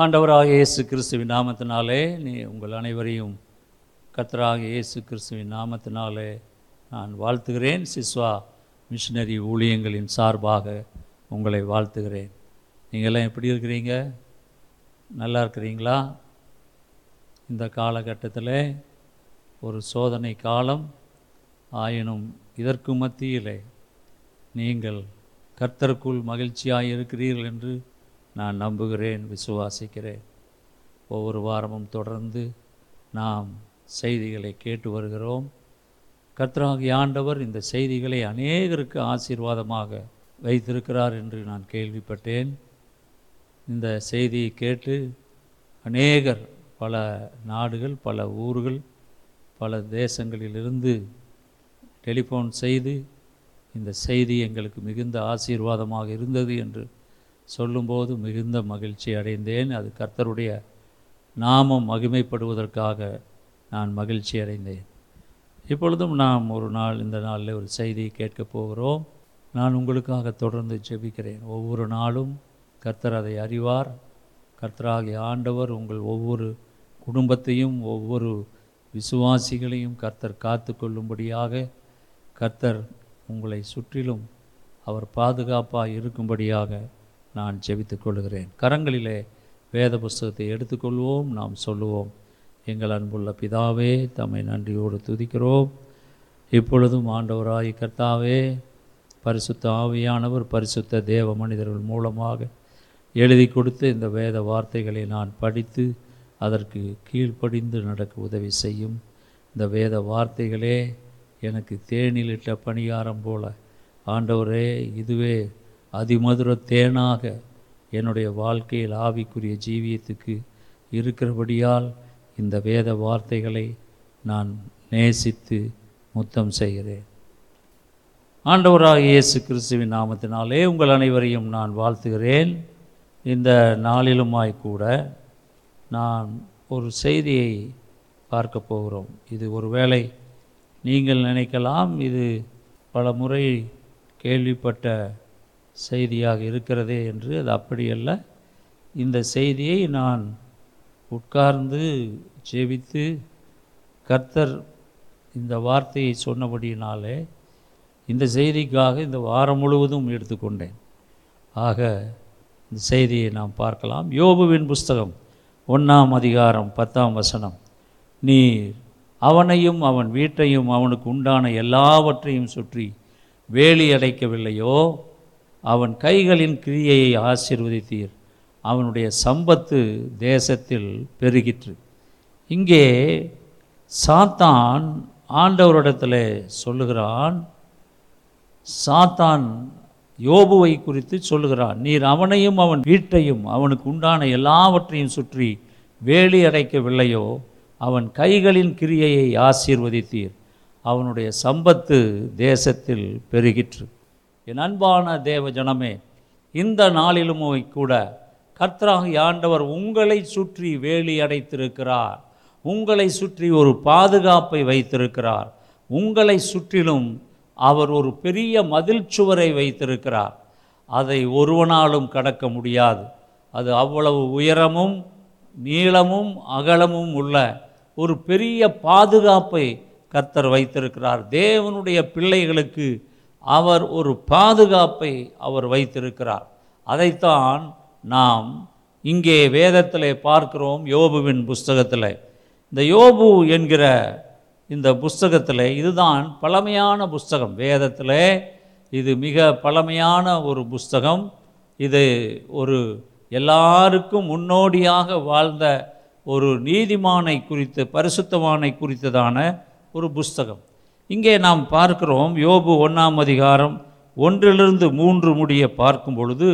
ஆண்டவராக இயேசு கிறிஸ்துவின் நாமத்தினாலே உங்கள் அனைவரையும் கர்த்தராக இயேசு கிறிஸ்துவின் நாமத்தினாலே நான் வாழ்த்துகிறேன். சிஸ்வா மிஷினரி ஊழியங்களின் சார்பாக உங்களை வாழ்த்துகிறேன். நீங்கள்லாம் எப்படி இருக்கிறீங்க? நல்லா இருக்கிறீங்களா? இந்த காலகட்டத்தில் ஒரு சோதனை காலம். ஆயினும் இதற்கு மத்தியிலே நீங்கள் கர்த்தருக்குள் மகிழ்ச்சியாக இருக்கிறீர்கள் என்று நான் நம்புகிறேன், விசுவாசிக்கிறேன். ஒவ்வொரு வாரமும் தொடர்ந்து நாம் செய்திகளை கேட்டு வருகிறோம். கர்த்தராகிய ஆண்டவர் இந்த செய்திகளை அநேகருக்கு ஆசீர்வாதமாக வைத்திருக்கிறார் என்று நான் கேள்விப்பட்டேன். இந்த செய்தியை கேட்டு அநேகர் பல நாடுகள், பல ஊர்கள், பல தேசங்களிலிருந்து டெலிஃபோன் செய்து இந்த செய்தி எங்களுக்கு மிகுந்த ஆசீர்வாதமாக இருந்தது என்று சொல்லும்போது மிகுந்த மகிழ்ச்சி அடைந்தேன். அது கர்த்தருடைய நாமம் மகிமைப்படுவதற்காக நான் மகிழ்ச்சி அடைந்தேன். இப்பொழுதும் நாம் ஒரு நாள், இந்த நாளில் ஒரு செய்தியை கேட்கப் போகிறோம். நான் உங்களுக்காக தொடர்ந்து ஜெபிக்கிறேன். ஒவ்வொரு நாளும் கர்த்தர் அதை அறிவார். கர்த்தராகிய ஆண்டவர் உங்கள் ஒவ்வொரு குடும்பத்தையும் ஒவ்வொரு விசுவாசிகளையும் கர்த்தர் காத்து கொள்ளும்படியாக, கர்த்தர் உங்களை சுற்றிலும் அவர் பாதுகாப்பாக இருக்கும்படியாக நான் ஜெபித்துக் கொள்கிறேன். கரங்களிலே வேத புஸ்தகத்தை எடுத்துக்கொள்வோம். நாம் சொல்லுவோம்: எங்கள் அன்புள்ள பிதாவே, தம்மை நன்றியோடு துதிக்கிறோம். இப்பொழுதும் ஆண்டவராய் கர்த்தாவே, பரிசுத்த ஆவியானவர் பரிசுத்த தேவ மனிதர்கள் மூலமாக எழுதி கொடுத்து இந்த வேத வார்த்தைகளை நான் படித்து அதற்கு கீழ்ப்படிந்து நடக்க உதவி செய்யும். இந்த வேத வார்த்தைகளே எனக்கு தேனிலிட்ட பணியாரம் போல ஆண்டவரே, இதுவே அதிமதுர தேனாக என்னுடைய வாழ்க்கையில் ஆவிக்குரிய ஜீவியத்துக்கு இருக்கிறபடியால் இந்த வேத வார்த்தைகளை நான் நேசித்து முத்தம் செய்கிறேன். ஆண்டவராக இயேசு கிறிஸ்துவின் நாமத்தினாலே உங்கள் அனைவரையும் நான் வாழ்த்துகிறேன். இந்த நாளிலுமாய்க்கூட நான் ஒரு செய்தியை பார்க்க போகிறோம். இது ஒருவேளை நீங்கள் நினைக்கலாம், இது பல முறை கேள்விப்பட்ட செய்தியாக இருக்கிறதே என்று. அது அப்படியல்ல. இந்த செய்தியை நான் உட்கார்ந்து ஜெபித்து கர்த்தர் இந்த வார்த்தையை சொன்னபடியினாலே இந்த செய்திக்காக இந்த வாரம் முழுவதும் எடுத்துக்கொண்டேன். ஆக இந்த செய்தியை நாம் பார்க்கலாம். யோபுவின் புஸ்தகம் 1ஆம் அதிகாரம் 10ஆம் வசனம்: நீர் அவனையும் அவன் வீட்டையும் அவனுக்கு உண்டான எல்லாவற்றையும் சுற்றி வேலி அடைக்கவில்லையோ, அவன் கைகளின் கிரியையை ஆசீர்வதித்தீர், அவனுடைய சம்பத்து தேசத்தில் பெருகிற்று. இங்கே சாத்தான் ஆண்டவரிடத்தில் சொல்லுகிறான். சாத்தான் யோபுவை குறித்து சொல்லுகிறான்: நீர் அவனையும் அவன் வீட்டையும் அவனுக்கு உண்டான எல்லாவற்றையும் சுற்றி வேலி அடைக்கவில்லையோ, அவன் கைகளின் கிரியையை ஆசீர்வதித்தீர், அவனுடைய சம்பத்து தேசத்தில் பெருகிற்று. என் அன்பான தேவ ஜனமே, இந்த நாளிலும் கூட கர்த்தராகிய ஆண்டவர் உங்களை சுற்றி வேலி அடைத்திருக்கிறார். உங்களை சுற்றி ஒரு பாதுகாப்பை வைத்திருக்கிறார். உங்களை சுற்றிலும் அவர் ஒரு பெரிய மதில் சுவரை வைத்திருக்கிறார். அதை ஒருவனாலும் கடக்க முடியாது. அது அவ்வளவு உயரமும் நீளமும் அகலமும் உள்ள ஒரு பெரிய பாதுகாப்பை கர்த்தர் வைத்திருக்கிறார். தேவனுடைய பிள்ளைகளுக்கு அவர் ஒரு பாதுகாப்பை அவர் வைத்திருக்கிறார். அதைத்தான் நாம் இங்கே வேதத்தில் பார்க்கிறோம். யோபுவின் புஸ்தகத்தில், இந்த யோபு என்கிற இந்த புஸ்தகத்தில், இதுதான் பழமையான புஸ்தகம். வேதத்தில் இது மிக பழமையான ஒரு புஸ்தகம். இது ஒரு எல்லாருக்கும் முன்னோடியாக வாழ்ந்த ஒரு நீதிமானை குறித்து, பரிசுத்தவானை குறித்ததான ஒரு புஸ்தகம். இங்கே நாம் பார்க்கிறோம். யோபு 1ஆம் அதிகாரம் 1-3 முடிய பார்க்கும் பொழுது,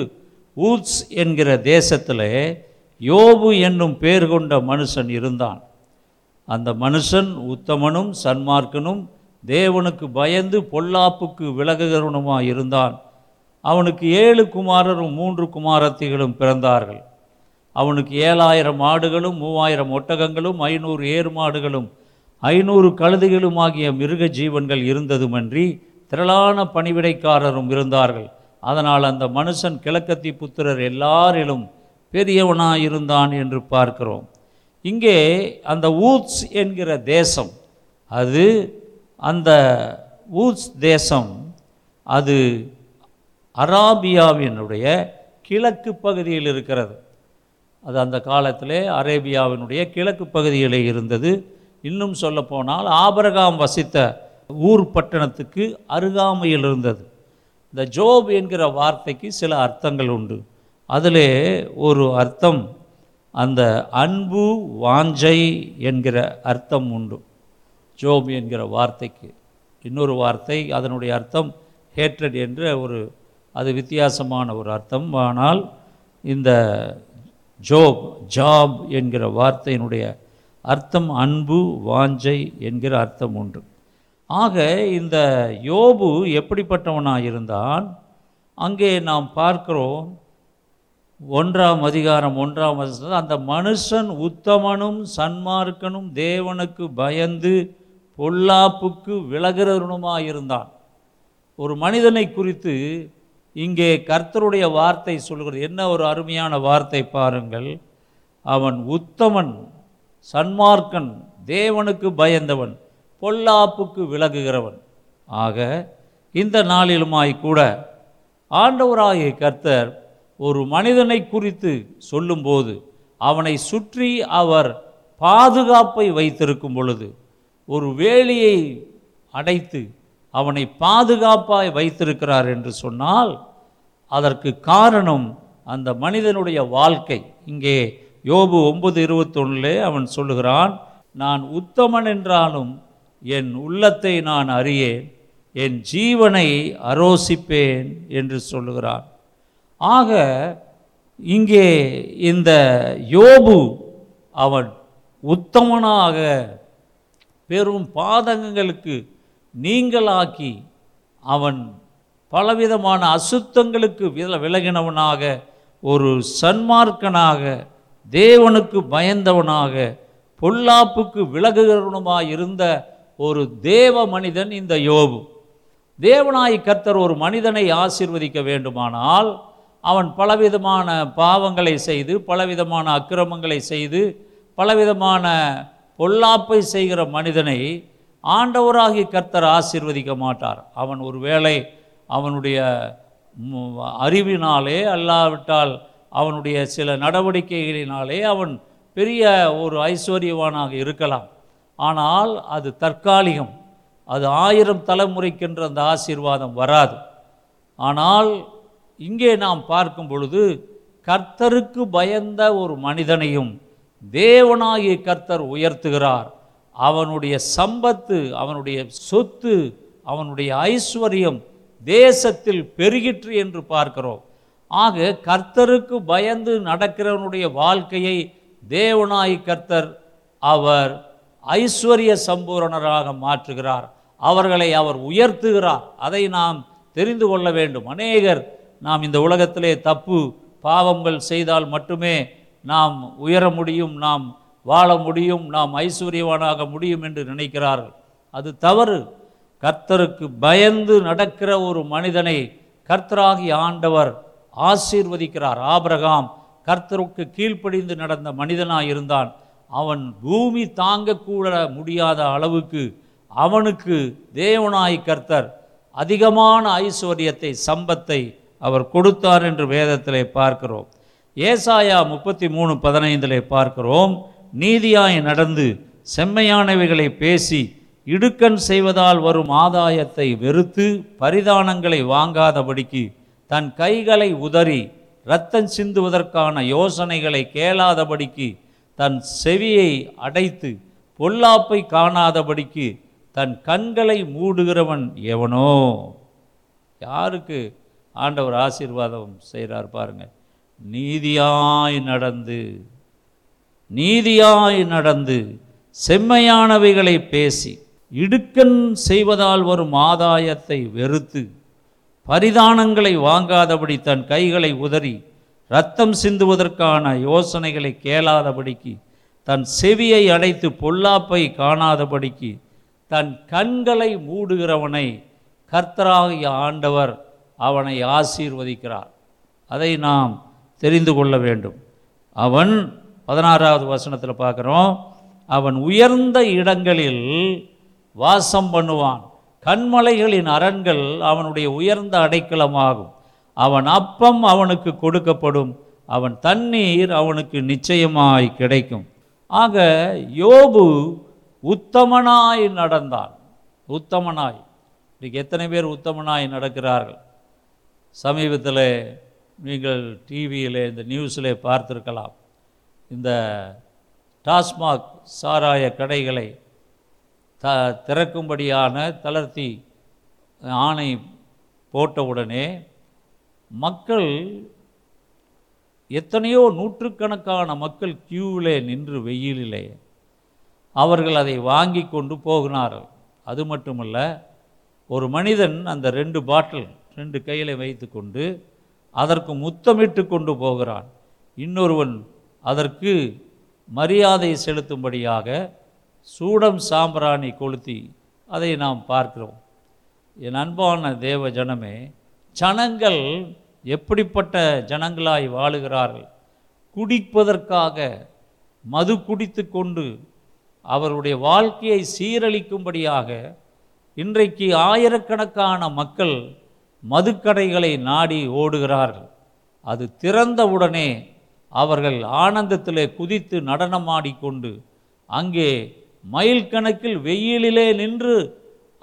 ஊத்ஸ் என்கிற தேசத்தில் யோபு என்னும் பேர் கொண்ட மனுஷன் இருந்தான். அந்த மனுஷன் உத்தமனும் சன்மார்க்கனும் தேவனுக்கு பயந்து பொல்லாப்புக்கு விலகுகிறவனுமாய் இருந்தான். அவனுக்கு 7 குமாரரும் 3 குமாரத்திகளும் பிறந்தார்கள். அவனுக்கு 7000 ஆடுகளும் 3000 ஒட்டகங்களும் 500 ஏறுமாடுகளும் 500 கழுதைகளும் ஆகிய மிருக ஜீவன்கள் இருந்ததுமன்றி திரளான பணிவிடைக்காரரும் இருந்தார்கள். அதனால் அந்த மனுஷன் கிழக்கத்தி புத்திரர் எல்லாரிலும் பெரியவனாக இருந்தான் என்று பார்க்கிறோம். இங்கே அந்த ஊத்ஸ் என்கிற தேசம், அது அந்த ஊத்ஸ் தேசம் அது அராபியாவினுடைய கிழக்கு பகுதியில் இருக்கிறது. அது அந்த காலத்திலே அரேபியாவினுடைய கிழக்கு பகுதியிலே இருந்தது. இன்னும் சொல்லப்போனால் ஆபிரகாம் வசித்த ஊர் பட்டணத்துக்கு அருகாமையில் இருந்தது. இந்த யோபு என்கிற வார்த்தைக்கு சில அர்த்தங்கள் உண்டு. அதிலே ஒரு அர்த்தம் அந்த அன்பு வாஞ்சை என்கிற அர்த்தம் உண்டு. யோபு என்கிற வார்த்தைக்கு இன்னொரு வார்த்தை, அதனுடைய அர்த்தம் ஹேட்ரட் என்ற ஒரு அது வித்தியாசமான ஒரு அர்த்தம். ஆனால் இந்த ஜாப் என்கிற வார்த்தையினுடைய அர்த்தம் அன்பு வாஞ்சை என்கிற அர்த்தம் உண்டு. ஆக இந்த யோபு எப்படிப்பட்டவனாக இருந்தான் அங்கே நாம் பார்க்கிறோம். 1 அதிகாரம் 1 வசனம், அந்த மனுஷன் உத்தமனும் சன்மார்க்கனும் தேவனுக்கு பயந்து பொல்லாப்புக்கு விலகிறவனுமாக இருந்தான். ஒரு மனிதனை குறித்து இங்கே கர்த்தருடைய வார்த்தை சொல்கிறது. என்ன ஒரு அருமையான வார்த்தை பாருங்கள். அவன் உத்தமன், சன்மார்க்கன், தேவனுக்கு பயந்தவன், பொல்லாப்புக்கு விலகுகிறவன். ஆக இந்த நாளிலுமாய்க்கூட ஆண்டவராகிய கர்த்தர் ஒரு மனிதனை குறித்து சொல்லும்போது அவனை சுற்றி அவர் பாதுகாப்பை வைத்திருக்கும் பொழுது, ஒரு வேலியை அடைத்து அவனை பாதுகாப்பாய் வைத்திருக்கிறார் என்று சொன்னால் அதற்கு காரணம் அந்த மனிதனுடைய வாழ்க்கை. இங்கே யோபு 9:21 அவன் சொல்லுகிறான், நான் உத்தமன் என்றாலும் என் உள்ளத்தை நான் அறியேன், என் ஜீவனை ஆரோசிப்பேன் என்று சொல்லுகிறான். ஆக இங்கே இந்த யோபு அவன் உத்தமனாக பெரும் பாதகங்களுக்கு நீங்களாக்கி அவன் பலவிதமான அசுத்தங்களுக்கு விலகினவனாக, ஒரு சன்மார்க்கனாக, தேவனுக்கு பயந்தவனாக, பொல்லாப்புக்கு விலகுகிறவனுமாய் இருந்த ஒரு தேவ மனிதன் இந்த யோபு. தேவனாய் கர்த்தர் ஒரு மனிதனை ஆசீர்வதிக்க வேண்டுமானால் அவன் பலவிதமான பாவங்களை செய்து, பலவிதமான அக்கிரமங்களை செய்து, பலவிதமான பொல்லாப்பை செய்கிற மனிதனை ஆண்டவராகிய கர்த்தர் ஆசீர்வதிக்க மாட்டார். அவன் ஒருவேளை அவனுடைய அறிவினாலே அல்லாவிட்டால் அவனுடைய சில நடவடிக்கைகளினாலே அவன் பெரிய ஒரு ஐஸ்வர்யவானாக இருக்கலாம். ஆனால் அது தற்காலிகம். அது 1000 தலைமுறைக்கின்ற அந்த ஆசீர்வாதம் வராது. ஆனால் இங்கே நாம் பார்க்கும் பொழுது கர்த்தருக்கு பயந்த ஒரு மனிதனையும் தேவனாகிய கர்த்தர் உயர்த்துகிறார். அவனுடைய சம்பத்து, அவனுடைய சொத்து, அவனுடைய ஐஸ்வர்யம் தேசத்தில் பெருகிற்று என்று பார்க்கிறோம். ஆக கர்த்தருக்கு பயந்து நடக்கிறவனுடைய வாழ்க்கையை தேவனாய் கர்த்தர் அவர் ஐஸ்வர்ய சம்பூரணராக மாற்றுகிறார். அவர்களை அவர் உயர்த்துகிறார். அதை நாம் தெரிந்து கொள்ள வேண்டும். அநேகர் நாம் இந்த உலகத்திலே தப்பு பாவங்கள் செய்தால் மட்டுமே நாம் உயர முடியும், நாம் வாழ முடியும், நாம் ஐஸ்வர்யவானாக முடியும் என்று நினைக்கிறார்கள். அது தவறு. கர்த்தருக்கு பயந்து நடக்கிற ஒரு மனிதனை கர்த்தராகிய ஆண்டவர் ஆசீர்வதிக்கிறார். ஆபிரகாம் கர்த்தருக்கு கீழ்ப்படிந்து நடந்த மனிதனாக இருந்தான். அவன் பூமி தாங்கக்கூட முடியாத அளவுக்கு அவனுக்கு தேவனாய் கர்த்தர் அதிகமான ஐஸ்வர்யத்தை, சம்பத்தை அவர் கொடுத்தார் என்று வேதத்திலே பார்க்கிறோம். ஏசாயா 33:15 பார்க்கிறோம், நீதியாய் நடந்து செம்மையானவைகளை பேசி இடுக்கண் செய்வதால் வரும் ஆதாயத்தை வெறுத்து பரிதானங்களை வாங்காதபடிக்கு தன் கைகளை உதறி இரத்தம் சிந்துவதற்கான யோசனைகளை கேளாதபடிக்கு தன் செவியை அடைத்து பொல்லாப்பை காணாதபடிக்கு தன் கண்களை மூடுகிறவன் எவனோ. யாருக்கு ஆண்டவர் ஆசீர்வாதம் செய்கிறார் பாருங்கள். நீதியாய் நடந்து செம்மையானவைகளை பேசி இடுக்கண் செய்வதால் வரும் ஆதாயத்தை வெறுத்து பரிதானங்களை வாங்காதபடி தன் கைகளை உதறி இரத்தம் சிந்துவதற்கான யோசனைகளை கேளாதபடிக்கு தன் செவியை அடைத்து பொல்லாப்பை காணாதபடிக்கு தன் கண்களை மூடுகிறவனை கர்த்தராகிய ஆண்டவர் அவனை ஆசீர்வதிக்கிறார். அதை நாம் தெரிந்து கொள்ள வேண்டும். அவன் 16வது வசனத்தில் பார்க்குறோம், அவன் உயர்ந்த இடங்களில் வாசம் பண்ணுவான், கண்மலைகளின் அரண்கள் அவனுடைய உயர்ந்த அடைக்கலமாகும், அவன் அப்பம் அவனுக்கு கொடுக்கப்படும், அவன் தண்ணீர் அவனுக்கு நிச்சயமாய் கிடைக்கும். ஆக யோபு உத்தமனாய் நடந்தான். உத்தமனாய், இன்றைக்கு எத்தனை பேர் உத்தமனாய் நடக்கிறார்கள்? சமீபத்தில் நீங்கள் டிவியில் இந்த நியூஸில் பார்த்துருக்கலாம், இந்த டாஸ்மாக் சாராய கடைகளை திறக்கும்படியான தளர்த்தி ஆணை போட்டவுடனே மக்கள் எத்தனையோ நூற்றுக்கணக்கான மக்கள் கியூவிலே நின்று வெயிலிலே அவர்கள் அதை வாங்கி கொண்டு போகிறார்கள். அது மட்டுமல்ல, ஒரு மனிதன் அந்த 2 பாட்டில் 2 கையில் வைத்து கொண்டு அதற்கு முத்தமிட்டு கொண்டு போகிறான். இன்னொருவன் அதற்கு மரியாதை செலுத்தும்படியாக சூடம் சாம்பிராணி கொளுத்தி அதை நாம் பார்க்கிறோம். என் அன்பான தேவ ஜனமே, ஜனங்கள் எப்படிப்பட்ட ஜனங்களாய் வாழுகிறார்கள்! குடிப்பதற்காக மது குடித்து கொண்டு அவருடைய வாழ்க்கையை சீரழிக்கும்படியாக இன்றைக்கு ஆயிரக்கணக்கான மக்கள் மதுக்கடைகளை நாடி ஓடுகிறார்கள். அது திறந்தவுடனே அவர்கள் ஆனந்தத்திலே குதித்து நடனமாடிக்கொண்டு அங்கே மைல் கணக்கில் வெயிலிலே நின்று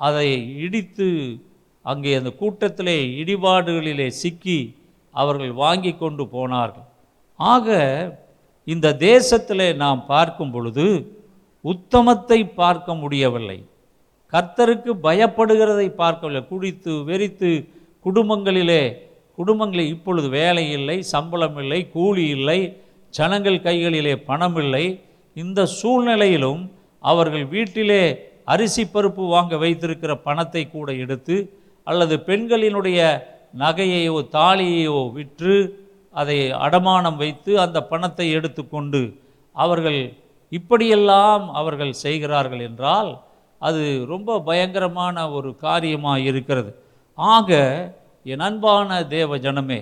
அதை இடித்து அங்கே அந்த கூட்டத்திலே இடிபாடுகளிலே சிக்கி அவர்கள் வாங்கி கொண்டு போனார்கள். ஆக இந்த தேசத்திலே நாம் பார்க்கும் பொழுது உத்தமத்தை பார்க்க முடியவில்லை, கர்த்தருக்கு பயப்படுகிறதை பார்க்கவில்லை. குடித்து வெறித்து குடும்பங்களில் இப்பொழுது வேலை இல்லை, சம்பளம் இல்லை, கூலி இல்லை, ஜனங்கள் கைகளிலே பணம் இல்லை. இந்த சூழ்நிலையிலும் அவர்கள் வீட்டிலே அரிசி பருப்பு வாங்க வைத்திருக்கிற பணத்தை கூட எடுத்து, அல்லது பெண்களினுடைய நகையையோ தாலியையோ விற்று அதை அடமானம் வைத்து அந்த பணத்தை எடுத்து கொண்டு அவர்கள் இப்படியெல்லாம் அவர்கள் செய்கிறார்கள் என்றால் அது ரொம்ப பயங்கரமான ஒரு காரியமாக இருக்கிறது. ஆக என் அன்பான தேவ ஜனமே,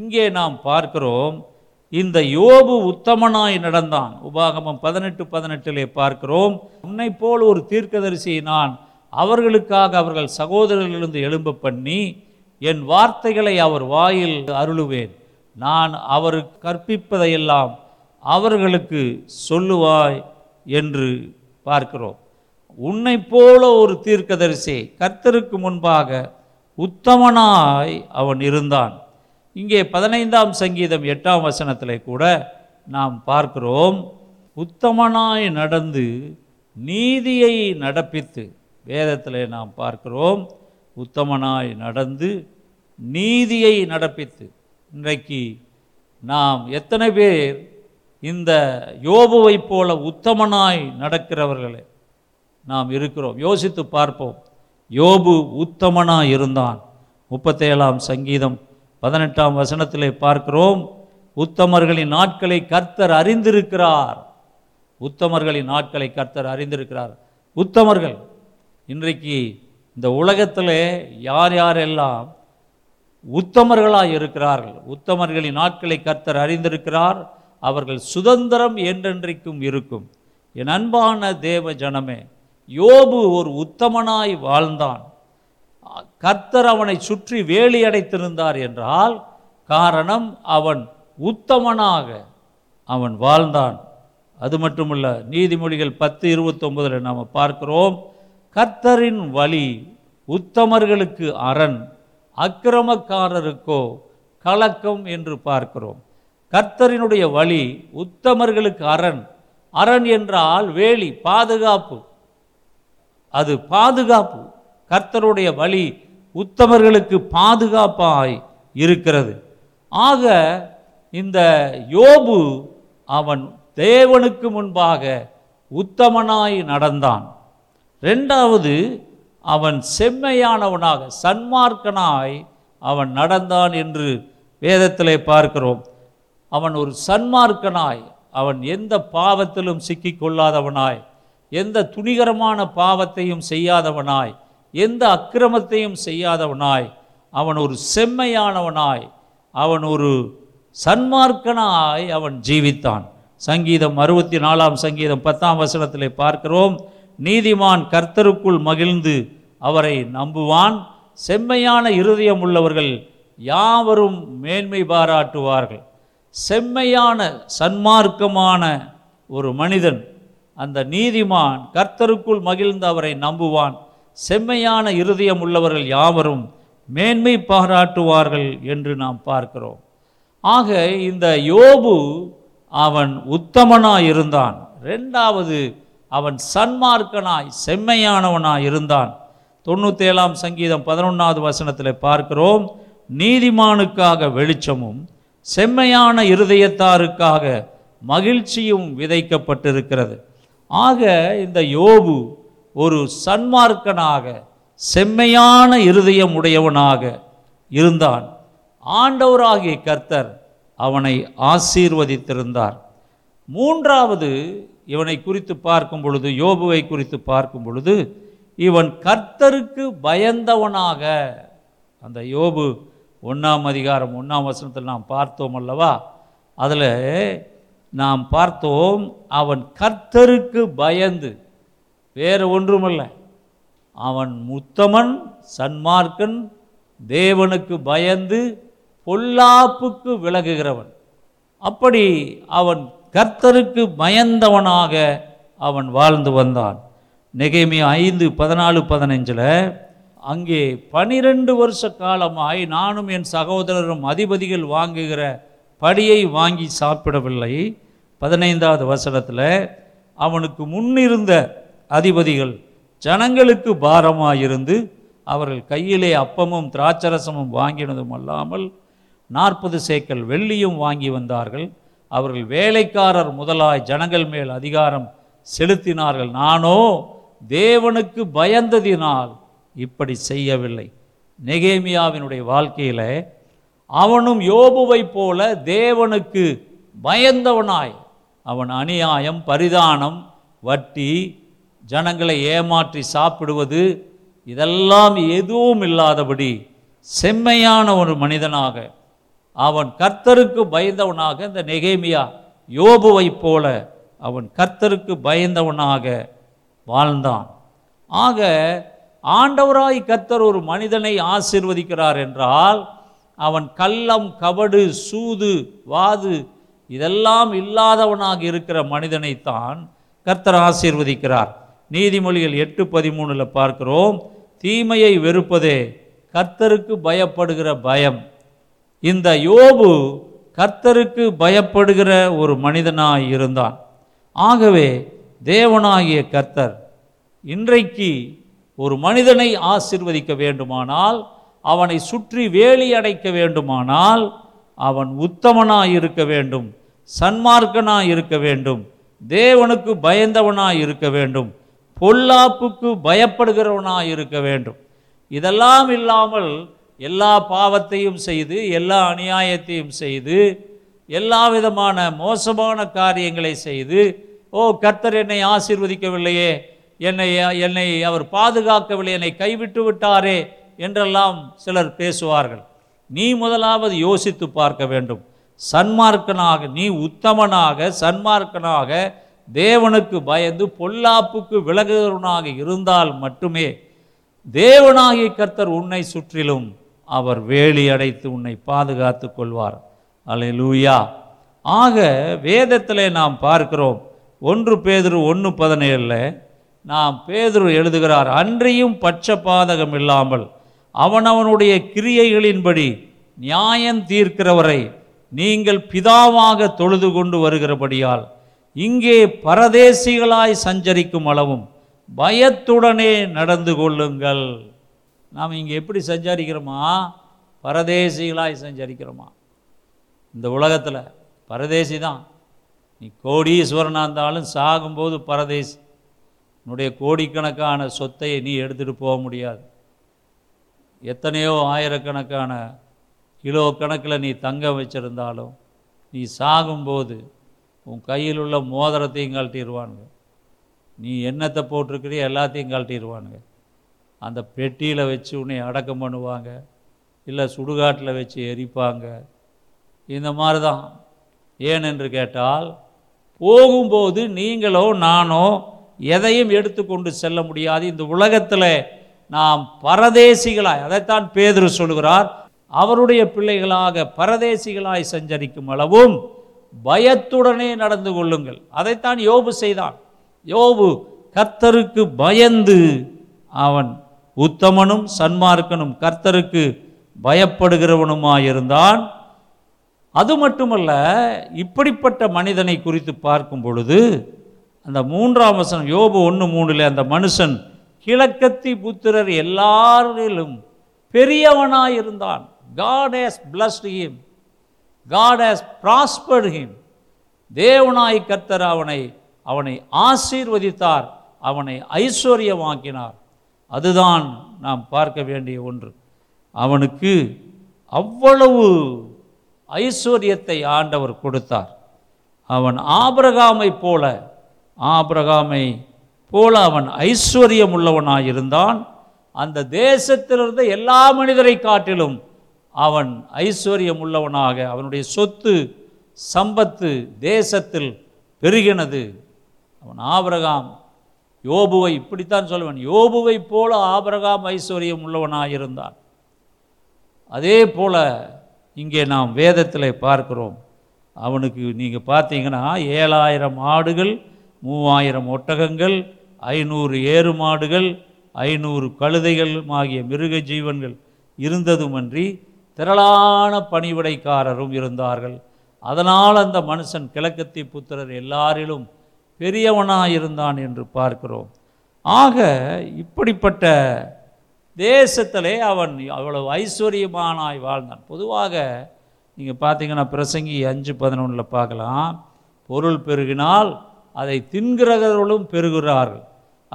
இங்கே நாம் பார்க்கிறோம் இந்த யோபு உத்தமனாய் நடந்தான். உபாகமம் 18:18 பார்க்கிறோம், உன்னை போல் ஒரு தீர்க்கதரிசியை நான் அவர்களுக்காக அவர்கள் சகோதரர்களிலிருந்து எழும்ப பண்ணி என் வார்த்தைகளை அவர் வாயில் அருளுவேன், நான் அவருக்கு கற்பிப்பதையெல்லாம் அவர்களுக்கு சொல்லுவாய் என்று பார்க்கிறோம். உன்னை போல ஒரு தீர்க்கதரிசி, கர்த்தருக்கு முன்பாக உத்தமனாய் அவன் இருந்தான். இங்கே 15ஆம் சங்கீதம் 8ஆம் வசனத்தில் கூட நாம் பார்க்கிறோம், உத்தமனாய் நடந்து நீதியை நடப்பித்து. வேதத்தில் நாம் பார்க்கிறோம், உத்தமனாய் நடந்து நீதியை நடப்பித்து. இன்றைக்கு நாம் எத்தனை பேர் இந்த யோபுவை போல உத்தமனாய் நடக்கிறவர்களே நாம் இருக்கிறோம்? யோசித்து பார்ப்போம். யோபு உத்தமனாய் இருந்தான். 37ஆம் சங்கீதம் 18ஆம் வசனத்திலே பார்க்கிறோம், உத்தமர்களின் நாட்களை கர்த்தர் அறிந்திருக்கிறார். உத்தமர்களின் நாட்களை கர்த்தர் அறிந்திருக்கிறார். உத்தமர்கள் இன்றைக்கு இந்த உலகத்தில் யார் யாரெல்லாம் உத்தமர்களாக இருக்கிறார்கள்? உத்தமர்களின் நாட்களை கர்த்தர் அறிந்திருக்கிறார், அவர்கள் சுதந்திரம் என்றென்றைக்கும் இருக்கும். என் அன்பான தேவ ஜனமே, யோபு ஒரு உத்தமனாய் வாழ்ந்தான். கர்த்தர் அவனை சுற்றி வேலி அடைத்திருந்தார் என்றால் காரணம் அவன் உத்தமனாக அவன் வாழ்ந்தான். அது மட்டுமல்ல, நீதிமொழிகள் 10:29 நாம் பார்க்கிறோம், கர்த்தரின் வழி உத்தமர்களுக்கு அரண், அக்கிரமக்காரருக்கோ கலக்கம் என்று பார்க்கிறோம். கர்த்தரினுடைய வழி உத்தமர்களுக்கு அரண். அரண் என்றால் வேலி, பாதுகாப்பு. அது பாதுகாப்பு. கர்த்தருடைய வழி உத்தமர்களுக்கு பாதுகாப்பாய் இருக்கிறது. ஆக இந்த யோபு அவன் தேவனுக்கு முன்பாக உத்தமனாய் நடந்தான். 2வது, அவன் செம்மையானவனாக சன்மார்க்கனாய் அவன் நடந்தான் என்று வேதத்திலே பார்க்கிறோம். அவன் ஒரு சன்மார்க்கனாய், அவன் எந்த பாவத்திலும் சிக்கிக்கொள்ளாதவனாய், எந்த துணிகரமான பாவத்தையும் செய்யாதவனாய், எந்த அக்கிரமத்தையும் செய்யாதவனாய், அவன் ஒரு செம்மையானவனாய், அவன் ஒரு சன்மார்க்கனாய் அவன் ஜீவித்தான். சங்கீதம் 64 சங்கீதம் 10 வசனத்திலே பார்க்கிறோம், நீதிமான் கர்த்தருக்குள் மகிழ்ந்து அவரை நம்புவான், செம்மையான இருதயம் உள்ளவர்கள் யாவரும் மேன்மை பாராட்டுவார்கள். செம்மையான சன்மார்க்கமான ஒரு மனிதன், அந்த நீதிமான் கர்த்தருக்குள் மகிழ்ந்து அவரை நம்புவான், செம்மையான இருதயம் உள்ளவர்கள் யாவரும் மேன்மை பாராட்டுவார்கள் என்று நாம் பார்க்கிறோம். ஆக இந்த யோபு அவன் உத்தமனாய் இருந்தான். ரெண்டாவது அவன் சன்மார்க்கனாய் செம்மையானவனாய் இருந்தான். 97 சங்கீதம் 11 வசனத்தில் பார்க்கிறோம், நீதிமானுக்காக வெளிச்சமும் செம்மையான இருதயத்தாருக்காக மகிழ்ச்சியும் விதைக்கப்பட்டிருக்கிறது. ஆக இந்த யோபு ஒரு சன்மார்க்கனாக செம்மையான இருதயம் உடையவனாக இருந்தான். ஆண்டவராகிய கர்த்தர் அவனை ஆசீர்வதித்திருந்தார். மூன்றாவது இவனை குறித்து பார்க்கும் பொழுது, யோபுவை குறித்து பார்க்கும் பொழுது, இவன் கர்த்தருக்கு பயந்தவனாக. அந்த யோபு 1 வசனத்தில் நாம் பார்த்தோம் அல்லவா, அதில் நாம் பார்த்தோம் அவன் கர்த்தருக்கு பயந்து, வேறு ஒன்றுமல்ல, அவன் உத்தமன் சன்மார்க்கன், தேவனுக்கு பயந்து பொல்லாப்புக்கு விலகுகிறவன். அப்படி அவன் கர்த்தருக்கு பயந்தவனாக அவன் வாழ்ந்து வந்தான். நெகேமியா 5:14-15 அங்கே 12 வருஷ காலமாய் நானும் என் சகோதரரும் அதிபதிகள் வாங்குகிற படியை வாங்கி சாப்பிடவில்லை. 15 வசனத்தில் அவனுக்கு முன்னிருந்த அதிபதிகள் ஜனங்களுக்கு பாரமாயிருந்து அவர்கள் கையிலே அப்பமும் திராட்சரசமும் வாங்கினதும் அல்லாமல் 40 சேக்கல் வெள்ளியும் வாங்கி வந்தார்கள். அவர்கள் வேலைக்காரர் முதலாய் ஜனங்கள் மேல் அதிகாரம் செலுத்தினார்கள். நானோ தேவனுக்கு பயந்ததினால் இப்படி செய்யவில்லை. நெகேமியாவினுடைய வாழ்க்கையில் அவனும் யோபுவை போல தேவனுக்கு பயந்தவனாய் அவன் அநியாயம், பரிதானம், வட்டி, ஜனங்களை ஏமாற்றி சாப்பிடுவது இதெல்லாம் எதுவும் இல்லாதபடி செம்மையான ஒரு மனிதனாக அவன் கர்த்தருக்கு பயந்தவனாக இந்த நெகேமியா யோபுவை போல அவன் கர்த்தருக்கு பயந்தவனாக வாழ்ந்தான். ஆக ஆண்டவராய் கர்த்தர் ஒரு மனிதனை ஆசீர்வதிக்கிறார் என்றால் அவன் கள்ளம், கபடு, சூது, வாது இதெல்லாம் இல்லாதவனாக இருக்கிற மனிதனைத்தான் கர்த்தர் ஆசீர்வதிக்கிறார். நீதிமொழிகள் 8:13 பார்க்கிறோம், தீமையை வெறுப்பதே கர்த்தருக்கு பயப்படுகிற பயம். இந்த யோபு கர்த்தருக்கு பயப்படுகிற ஒரு மனிதனாய் இருந்தான். ஆகவே தேவனாகிய கர்த்தர் இன்றைக்கு ஒரு மனிதனை ஆசீர்வதிக்க வேண்டுமானால், அவனை சுற்றி வேலி அடைக்க வேண்டுமானால், அவன் உத்தமனாய் இருக்க வேண்டும், சன்மார்க்கனாய் இருக்க வேண்டும், தேவனுக்கு பயந்தவனாய் இருக்க வேண்டும், பொல்லாப்புக்கு பயப்படுகிறவனாய் இருக்க வேண்டும். இதெல்லாம் இல்லாமல் எல்லா பாவத்தையும் செய்து, எல்லா அநியாயத்தையும் செய்து, எல்லா விதமான மோசமான காரியங்களை செய்து, ஓ கர்த்தர் என்னை ஆசீர்வதிக்கவில்லையே, என்னை அவர் பாதுகாக்கவில்லை, என்னை கைவிட்டு விட்டாரே என்றெல்லாம் சிலர் பேசுவார்கள். நீ முதலாவது யோசித்து பார்க்க வேண்டும். சன்மார்க்கனாக, நீ உத்தமனாக சன்மார்க்கனாக தேவனுக்கு பயந்து பொல்லாப்புக்கு விலகுகிறவனாக இருந்தால் மட்டுமே தேவனாகிய கர்த்தர் உன்னை சுற்றிலும் அவர் வேலி அடைத்து உன்னை பாதுகாத்து கொள்வார். அல்லேலூயா. ஆக வேதத்திலே நாம் பார்க்கிறோம், 1 பேதுரு 1:17 நாம் பேதுரு எழுதுகிறார், அன்றியும் பட்சபாதகம் இல்லாமல் அவனவனுடைய கிரியைகளின்படி நியாயம் தீர்க்கிறவரை நீங்கள் பிதாவாக தொழுது கொண்டு வருகிறபடியால் இங்கே பரதேசிகளாய் சஞ்சரிக்கும் அளவும் பயத்துடனே நடந்து கொள்ளுங்கள். நாம் இங்கே எப்படி சஞ்சரிக்கிறோமா? பரதேசிகளாய் சஞ்சரிக்கிறோமா? இந்த உலகத்தில் பரதேசி தான். நீ கோடீஸ்வரனாக இருந்தாலும் சாகும்போது பரதேசி. உன்னுடைய கோடிக்கணக்கான சொத்தை நீ எடுத்துகிட்டு போக முடியாது. எத்தனையோ ஆயிரக்கணக்கான கிலோ கணக்கில் நீ தங்க வச்சுருந்தாலும் நீ சாகும்போது உன் கையில் உள்ள மோதிரத்தையும் கழட்டிடுவானுங்க. நீ என்னத்தை போட்டிருக்கிறிய எல்லாத்தையும் கழட்டிடுவானுங்க. அந்த பெட்டியில் வச்சு உன்னை அடக்கம் பண்ணுவாங்க, இல்லை சுடுகாட்டில் வச்சு எரிப்பாங்க, இந்த மாதிரி தான். ஏனென்று கேட்டால், போகும்போது நீங்களோ நானோ எதையும் எடுத்துக்கொண்டு செல்ல முடியாது. இந்த உலகத்தில் நாம் பரதேசிகளாய், அதைத்தான் பேதுரு சொல்கிறார், அவருடைய பிள்ளைகளாக பரதேசிகளாய் சஞ்சரிக்கும் அளவும் பயத்துடனே நடந்து கொள்ளுங்கள். அதைத்தான் யோபு செய்தான். யோபு கர்த்தருக்கு பயந்து, அவன் உத்தமனும் சன்மார்க்கனும் கர்த்தருக்கு பயப்படுகிறவனுமாயிருந்தான். அது மட்டுமல்ல, இப்படிப்பட்ட மனிதனை குறித்து பார்க்கும் பொழுது அந்த 3ஆம் வசனம் யோபு 1:3 அந்த மனுஷன் கிழக்கத்தி புத்திரர் எல்லாரிலும் பெரியவனாயிருந்தான். God has blessed him. God has prospered him. தேவனாய் கர்த்தர் அவனை ஆசீர்வதித்தார், அவனை ஐஸ்வர்யமாக்கினார். அதுதான் நாம் பார்க்க வேண்டிய ஒன்று. அவனுக்கு அவ்வளவு ஐஸ்வர்யத்தை ஆண்டவர் கொடுத்தார். அவன் ஆபிரகாமை போல அவன் ஐஸ்வர்யம் உள்ளவனாயிருந்தான். அந்த தேசத்திலிருந்து எல்லா மனிதரை காட்டிலும் அவன் ஐஸ்வர்யம் உள்ளவனாக, அவனுடைய சொத்து சம்பத்து தேசத்தில் பெருகினது. அவன் ஆபிரகாம் யோபுவை, இப்படித்தான் சொல்லுவன், யோபுவை போல ஆபிரகாம் ஐஸ்வர்யம் உள்ளவனாயிருந்தான். அதே போல இங்கே நாம் வேதத்தில் பார்க்கிறோம். அவனுக்கு நீங்கள் பார்த்தீங்கன்னா 7000 ஆடுகள், 3000 ஒட்டகங்கள், 500 ஏறுமாடுகள், 500 கழுதைகள் ஆகிய மிருக ஜீவன்கள் இருந்ததுமன்றி திரளான பணிவிடைக்காரரும் இருந்தார்கள். அதனால் அந்த மனுஷன் கிழக்கத்தி புத்திரர் எல்லாரிலும் பெரியவனாயிருந்தான் என்று பார்க்கிறோம். ஆக இப்படிப்பட்ட தேசத்திலே அவன் அவ்வளவு ஐஸ்வர்யமானாய் வாழ்ந்தான். பொதுவாக நீங்கள் பார்த்தீங்கன்னா பிரசங்கி 5:11 பார்க்கலாம், பொருள் பெருகினால் அதை தின்கிறவர்களும் பெருகிறார்கள்,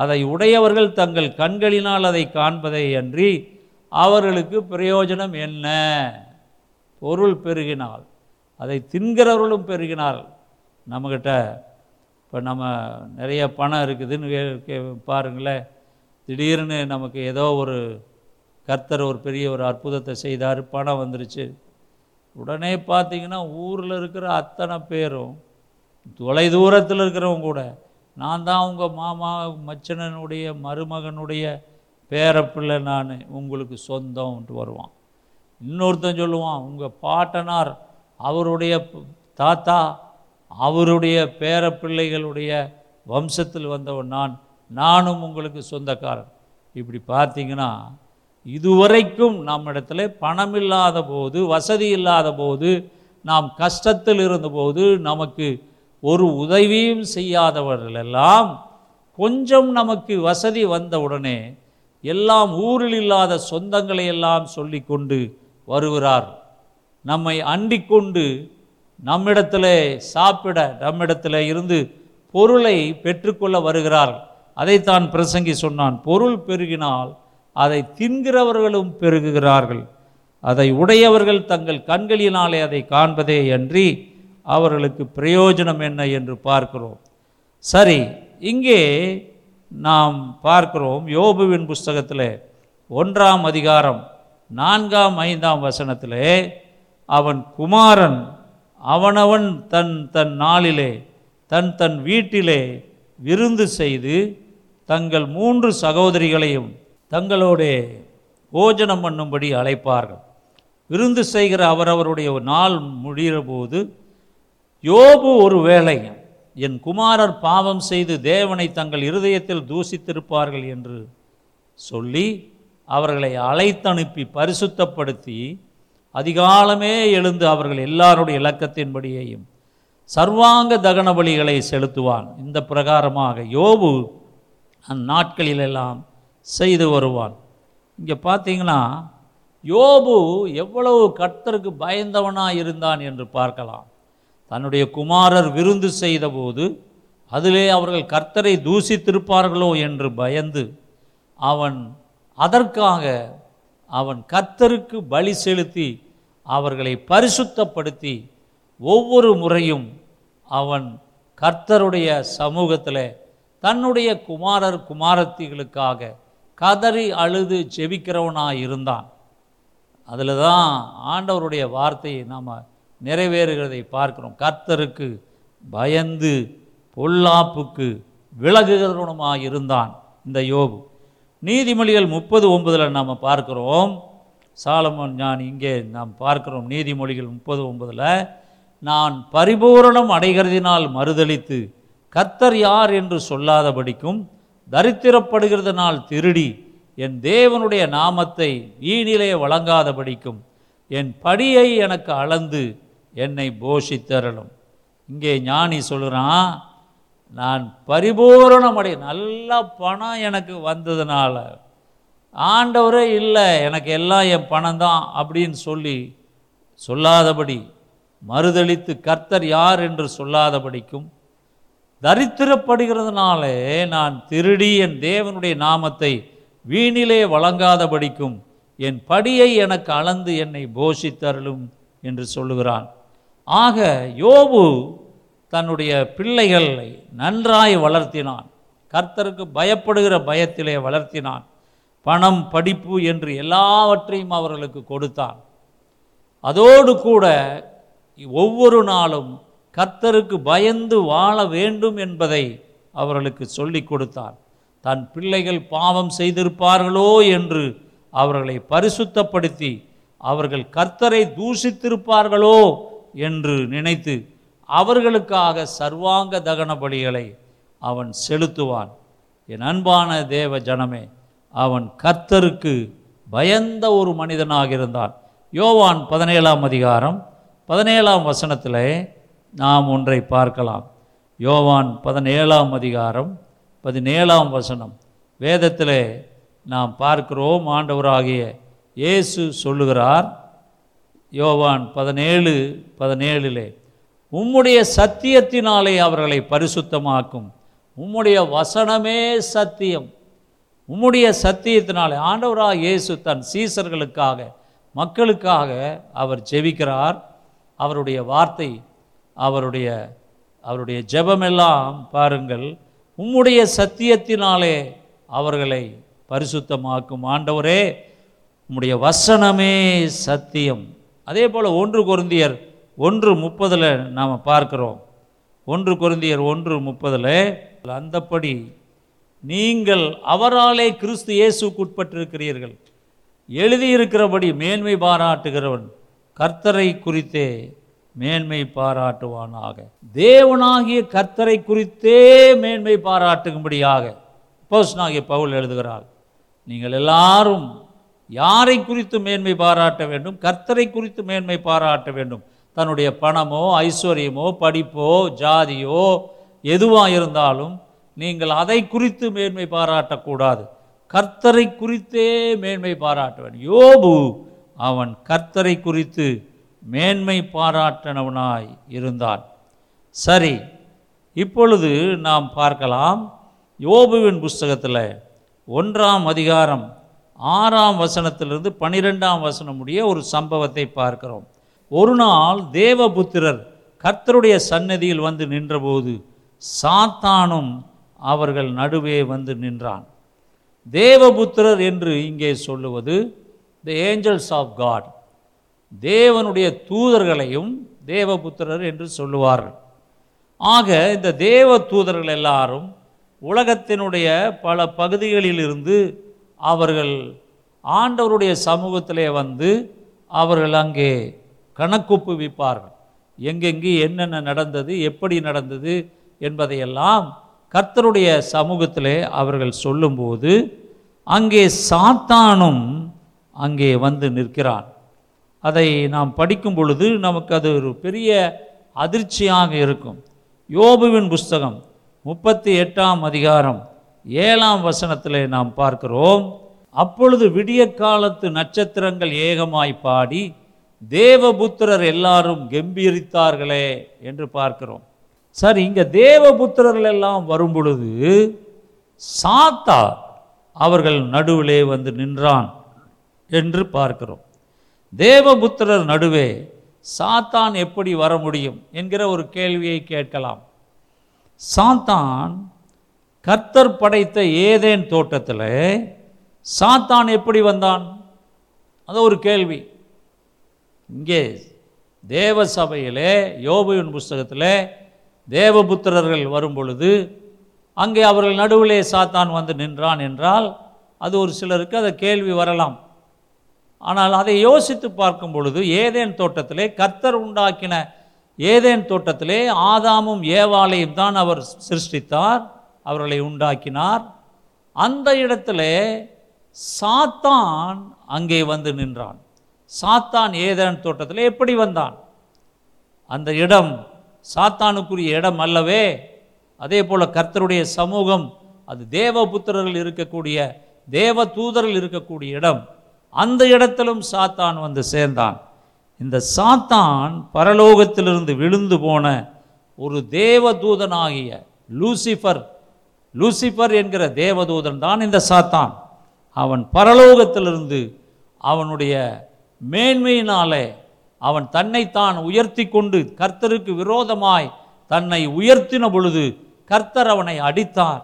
அதை உடையவர்கள் தங்கள் கண்களினால் அதை காண்பதை அன்றி அவர்களுக்கு பிரயோஜனம் என்ன. பொருள் பெருகினால் அதை தின்கிறவர்களும் பெருகினார்கள். நம்மக்கிட்ட இப்போ நம்ம நிறைய பணம் இருக்குதுன்னு பாருங்களேன், திடீர்னு நமக்கு ஏதோ ஒரு கர்த்தர் ஒரு பெரிய ஒரு அற்புதத்தை செய்தார், பணம் வந்துருச்சு. உடனே பார்த்திங்கன்னா ஊரில் இருக்கிற அத்தனை பேரும், தொலை தூரத்தில் இருக்கிறவங்க கூட, நான் தான் உங்கள் மாமா மச்சனனுடைய மருமகனுடைய பேரப்பிள்ளை, நான் உங்களுக்கு சொந்தம்ன்ட்டு வருவான். இன்னொருத்தன் சொல்லுவான், உங்கள் பாட்டனார் அவருடைய தாத்தா அவருடைய பேரப்பிள்ளைகளுடைய வம்சத்தில் வந்தவன் நானும் உங்களுக்கு சொந்தக்காரன். இப்படி பார்த்திங்கன்னா இதுவரைக்கும் நம்மிடத்துல பணம் இல்லாத போது, வசதி இல்லாத போது, நாம் கஷ்டத்தில் இருந்தபோது நமக்கு ஒரு உதவியும் செய்யாதவர்களெல்லாம் கொஞ்சம் நமக்கு வசதி வந்தவுடனே எல்லாம் ஊரில் இல்லாத சொந்தங்களை எல்லாம் சொல்லி கொண்டு வருகிறார். நம்மை அண்டிக்கொண்டு நம்மிடத்திலே சாப்பிட, நம்மிடத்திலே இருந்து பொருளை பெற்றுக்கொள்ள வருகிறார். அதைத்தான் பிரசங்கி சொன்னான், பொருள் பெருகினால் அதை தின்கிறவர்களும் பெருகுகிறார்கள், அதை உடையவர்கள் தங்கள் கண்களினாலே அதை காண்பதே அன்றி அவர்களுக்கு பிரயோஜனம் என்ன என்று பார்க்கிறோம். சரி, இங்கே நாம் பார்க்கிறோம் யோபுவின் புஸ்தகத்தில் 1ஆம் அதிகாரம் 4-5 வசனத்திலே, அவன் குமாரன் அவனவன் தன் தன் நாளிலே தன் தன் வீட்டிலே விருந்து செய்து தங்கள் 3 சகோதரிகளையும் தங்களோடே போஜனம் பண்ணும்படி அழைப்பார்கள். விருந்து செய்கிற அவரவருடைய நாள் முடிகிற போது யோபு, ஒரு வேளை என் குமாரர் பாவம் செய்து தேவனை தங்கள் இருதயத்தில் தூசித்திருப்பார்கள் என்று சொல்லி அவர்களை அழைத்தனுப்பி பரிசுத்தப்படுத்தி அதிகாலமே எழுந்து அவர்கள் எல்லாருடைய இலக்கத்தின்படியையும் சர்வாங்க தகன பலிகளை செலுத்துவான். இந்த பிரகாரமாக யோபு அந்நாட்களிலெல்லாம் செய்து வருவான். இங்கே பார்த்தீங்கன்னா யோபு எவ்வளவு கர்த்தருக்கு பயந்தவனாக இருந்தான் என்று பார்க்கலாம். தன்னுடைய குமாரர் விருந்து செய்தபோது அதிலே அவர்கள் கர்த்தரை தூசித்திருப்பார்களோ என்று பயந்து அவன் அதற்காக அவன் கர்த்தருக்கு பலி செலுத்தி அவர்களை பரிசுத்தப்படுத்தி ஒவ்வொரு முறையும் அவன் கர்த்தருடைய சமூகத்தில் தன்னுடைய குமாரத்திகளுக்காக கதறி அழுது ஜெபிக்கிறவனாக இருந்தான். அதில் தான் ஆண்டவருடைய வார்த்தையை நாம் நிறைவேறுகிறதை பார்க்கிறோம். கர்த்தருக்கு பயந்து பொல்லாப்புக்கு விலகுகிறவனுமாய் இருந்தான் இந்த யோபு. நீதிமொழிகள் 30:9 நாம் பார்க்கிறோம். சாலமோன் ஞானி இங்கே நாம் பார்க்கிறோம். நீதிமொழிகள் 30:9 நான் பரிபூரணம் அடைகிறதினால் மறுதலித்து கர்த்தர் யார் என்று சொல்லாதபடிக்கும் தரித்திரப்படுகிறதனால் திருடி என் தேவனுடைய நாமத்தை வீணிலே வழங்காதபடிக்கும் என் படியை எனக்கு அளந்து என்னை போஷித்தரலும். இங்கே ஞானி சொல்கிறான், நான் பரிபூரணமடை நல்லா பணம் எனக்கு வந்ததுனால ஆண்டவரே இல்லை எனக்கு எல்லாம் என் பணம் தான் அப்படின்னு சொல்லி சொல்லாதபடி மறுதலித்து கர்த்தர் யார் என்று சொல்லாதபடிக்கும் தரித்திரப்படுகிறதுனாலே நான் திருடி என் தேவனுடைய நாமத்தை வீணிலே வழங்காதபடிக்கும் என் படியை எனக்கு அளந்து என்னை போஷித்தருளும் என்று சொல்லுகிறான். ஆக யோபு தன்னுடைய பிள்ளைகளை நன்றாய் வளர்த்தினான். கர்த்தருக்கு பயப்படுகிற பயத்திலே வளர்த்தினான். பணம், படிப்பு என்று எல்லாவற்றையும் அவர்களுக்கு கொடுத்தான். அதோடு கூட ஒவ்வொரு நாளும் கர்த்தருக்கு பயந்து வாழ வேண்டும் என்பதை அவர்களுக்கு சொல்லிக் கொடுத்தான். தன் பிள்ளைகள் பாவம் செய்திருப்பார்களோ என்று அவர்களை பரிசுத்தப்படுத்தி அவர்கள் கர்த்தரை தூஷித்திருப்பார்களோ என்று நினைத்து அவர்களுக்காக சர்வாங்க தகன பலிகளை அவன் செலுத்துவான். என் அன்பான தேவ ஜனமே, அவன் கர்த்தருக்கு பயந்த ஒரு மனிதனாக இருந்தான். யோவான் 17:17 நாம் ஒன்றை பார்க்கலாம். யோவான் 17:17 வேதத்திலே நாம் பார்க்கிறோம். ஆண்டவராகிய இயேசு சொல்லுகிறார், யோவான் 17:17 உம்முடைய சத்தியத்தினாலே அவர்களை பரிசுத்தமாக்கும், உம்முடைய வசனமே சத்தியம். உம்முடைய சத்தியத்தினாலே ஆண்டவராக இயேசு தன் சீசர்களுக்காக, மக்களுக்காக அவர் ஜெபிக்கிறார். அவருடைய வார்த்தை, அவருடைய ஜெபமெல்லாம் பாருங்கள். உம்முடைய சத்தியத்தினாலே அவர்களை பரிசுத்தமாக்கும் ஆண்டவரே, உம்முடைய வசனமே சத்தியம். அதே போல் 1 கொரிந்தியர் 1:30 நாம் பார்க்கிறோம். 1 கொரிந்தியர் 1:30 அந்தப்படி நீங்கள் அவராலே கிறிஸ்து இயேசுக்கு உட்பட்டிருக்கிறீர்கள், எழுதியிருக்கிறபடி மேன்மை பாராட்டுகிறவன் கர்த்தரை குறித்தே மேன்மை பாராட்டுவானாக. தேவனாகிய கர்த்தரை குறித்தே மேன்மை பாராட்டும்படியாக அப்போஸ்தலனாகிய பவுல் எழுதுகிறார், நீங்கள் எல்லாரும் யாரை குறித்து மேன்மை பாராட்ட வேண்டும்? கர்த்தரை குறித்து மேன்மை பாராட்ட வேண்டும். தன்னுடைய பணமோ, ஐஸ்வர்யமோ, படிப்போ, ஜாதியோ எதுவாக இருந்தாலும் நீங்கள் அதை குறித்து மேன்மை பாராட்டக்கூடாது, கர்த்தரை குறித்தே மேன்மை பாராட்ட வேண்டும். யோபு அவன் கர்த்தரை குறித்து மேன்மை பாராட்டினவனாய் இருந்தான். சரி, இப்பொழுது நாம் பார்க்கலாம் யோபுவின் புஸ்தகத்தில் 1:6 12 முடிய ஒரு சம்பவத்தை பார்க்கிறோம். ஒரு நாள் தேவபுத்திரர் கர்த்தருடைய சந்நிதியில் வந்து நின்றபோது சாத்தானும் அவர்கள் நடுவே வந்து நின்றான். தேவபுத்திரர் என்று இங்கே சொல்லுவது தி ஏஞ்சல்ஸ் ஆஃப் காட், தேவனுடைய தூதர்களையும் தேவபுத்திரர் என்று சொல்லுவார்கள். ஆக இந்த தேவ தூதர்கள் எல்லாரும் உலகத்தினுடைய பல பகுதிகளிலிருந்து அவர்கள் ஆண்டவருடைய சமூகத்திலே வந்து அவர்கள் அங்கே கணக்கொப்புவிப்பார்கள். எங்கெங்கே என்னென்ன நடந்தது, எப்படி நடந்தது என்பதையெல்லாம் கர்த்தருடைய சமூகத்திலே அவர்கள் சொல்லும்போது அங்கே சாத்தானும் அங்கே வந்து நிற்கிறான். அதை நாம் படிக்கும் பொழுது நமக்கு அது ஒரு பெரிய அதிர்ச்சியாக இருக்கும். யோபுவின் புஸ்தகம் 38:7 நாம் பார்க்கிறோம். அப்பொழுது விடிய காலத்து நட்சத்திரங்கள் ஏகமாய் பாடி தேவபுத்திரர் எல்லாரும் கெம்பீரித்தார்களே என்று பார்க்கிறோம். சரி, இங்கே தேவபுத்திரர்கள் எல்லாம் வரும் பொழுது சாத்தா அவர்கள் நடுவிலே வந்து நின்றான் என்று பார்க்கிறோம். தேவபுத்திரர் நடுவே சாத்தான் எப்படி வர முடியும் என்கிற ஒரு கேள்வியை கேட்கலாம். சாத்தான் கர்த்தர் படைத்த ஏதேன் தோட்டத்தில் சாத்தான் எப்படி வந்தான்? அது ஒரு கேள்வி. இங்கே தேவ சபையிலே யோபுவின் புஸ்தகத்தில் தேவபுத்திரர்கள் வரும்பொழுது அங்கே அவர்கள் நடுவிலே சாத்தான் வந்து நின்றான் என்றால் அது ஒரு சிலருக்கு அதை கேள்வி வரலாம். ஆனால் அதை யோசித்து பார்க்கும் பொழுது ஏதேன் தோட்டத்திலே கர்த்தர் உண்டாக்கின ஏதேன் தோட்டத்திலே ஆதாமும் ஏவாளையும் தான் அவர் சிருஷ்டித்தார், அவர்களை உண்டாக்கினார். அந்த இடத்திலே சாத்தான் அங்கே வந்து நின்றான். சாத்தான் ஏதேன் தோட்டத்தில் எப்படி வந்தான்? அந்த இடம் சாத்தானுக்குரிய இடம் அல்லவே. அதே போல் கர்த்தருடைய சமூகம் அது தேவபுத்திரர்கள் இருக்கக்கூடிய தேவ தூதர்கள் இருக்கக்கூடிய இடம். அந்த இடத்திலும் சாத்தான் வந்து சேர்ந்தான். இந்த சாத்தான் பரலோகத்திலிருந்து விழுந்து போன ஒரு தேவதூதனாகிய லூசிபர் என்கிற தேவதூதன் தான் இந்த சாத்தான். அவன் பரலோகத்திலிருந்து அவனுடைய மேன்மையினாலே அவன் தன்னைத்தான் உயர்த்தி கொண்டு கர்த்தருக்கு விரோதமாய் தன்னை உயர்த்தின பொழுது கர்த்தர் அவனை அடித்தார்,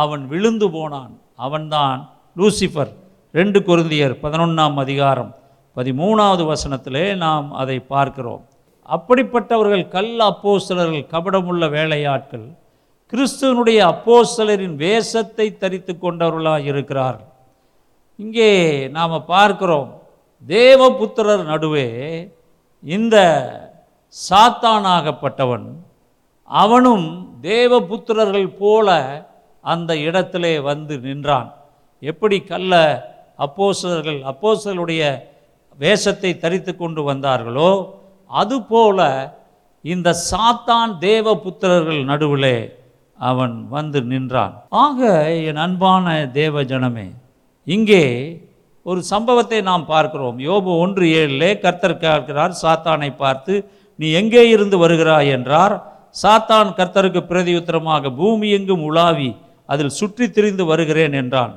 அவன் விழுந்து போனான். அவன்தான் லூசிபர். 2 கொரிந்தியர் 11:13 நாம் அதை பார்க்கிறோம். அப்படிப்பட்டவர்கள் கள்ள அப்போஸ்தலர்கள், கபடமுள்ள வேலையாட்கள், கிறிஸ்துவனுடைய அப்போஸ்தலரின் வேஷத்தை தரித்து கொண்டவர்களாக இருக்கிறார்கள். இங்கே நாம் பார்க்கிறோம் தேவபுத்திரர் நடுவே இந்த சாத்தானாகப்பட்டவன் அவனும் தேவபுத்திரர்கள் போல அந்த இடத்திலே வந்து நின்றான். எப்படி கள்ள அப்போஸ்தலர்கள் அப்போஸ்தலருடைய வேஷத்தை தரித்து கொண்டு வந்தார்களோ அதுபோல இந்த சாத்தான் தேவபுத்திரர்கள் நடுவிலே அவன் வந்து நின்றான். ஆக என் அன்பான தேவ ஜனமே, இங்கே ஒரு சம்பவத்தை நாம் பார்க்கிறோம். யோபு 1:7 கர்த்தர் கேட்கிறார் சாத்தானை பார்த்து, நீ எங்கே இருந்து வருகிறாய் என்றார். சாத்தான் கர்த்தருக்கு பிரதியுத்தரமாக, பூமி எங்கும் உலாவி அதில் சுற்றி திரிந்து வருகிறேன் என்றான்.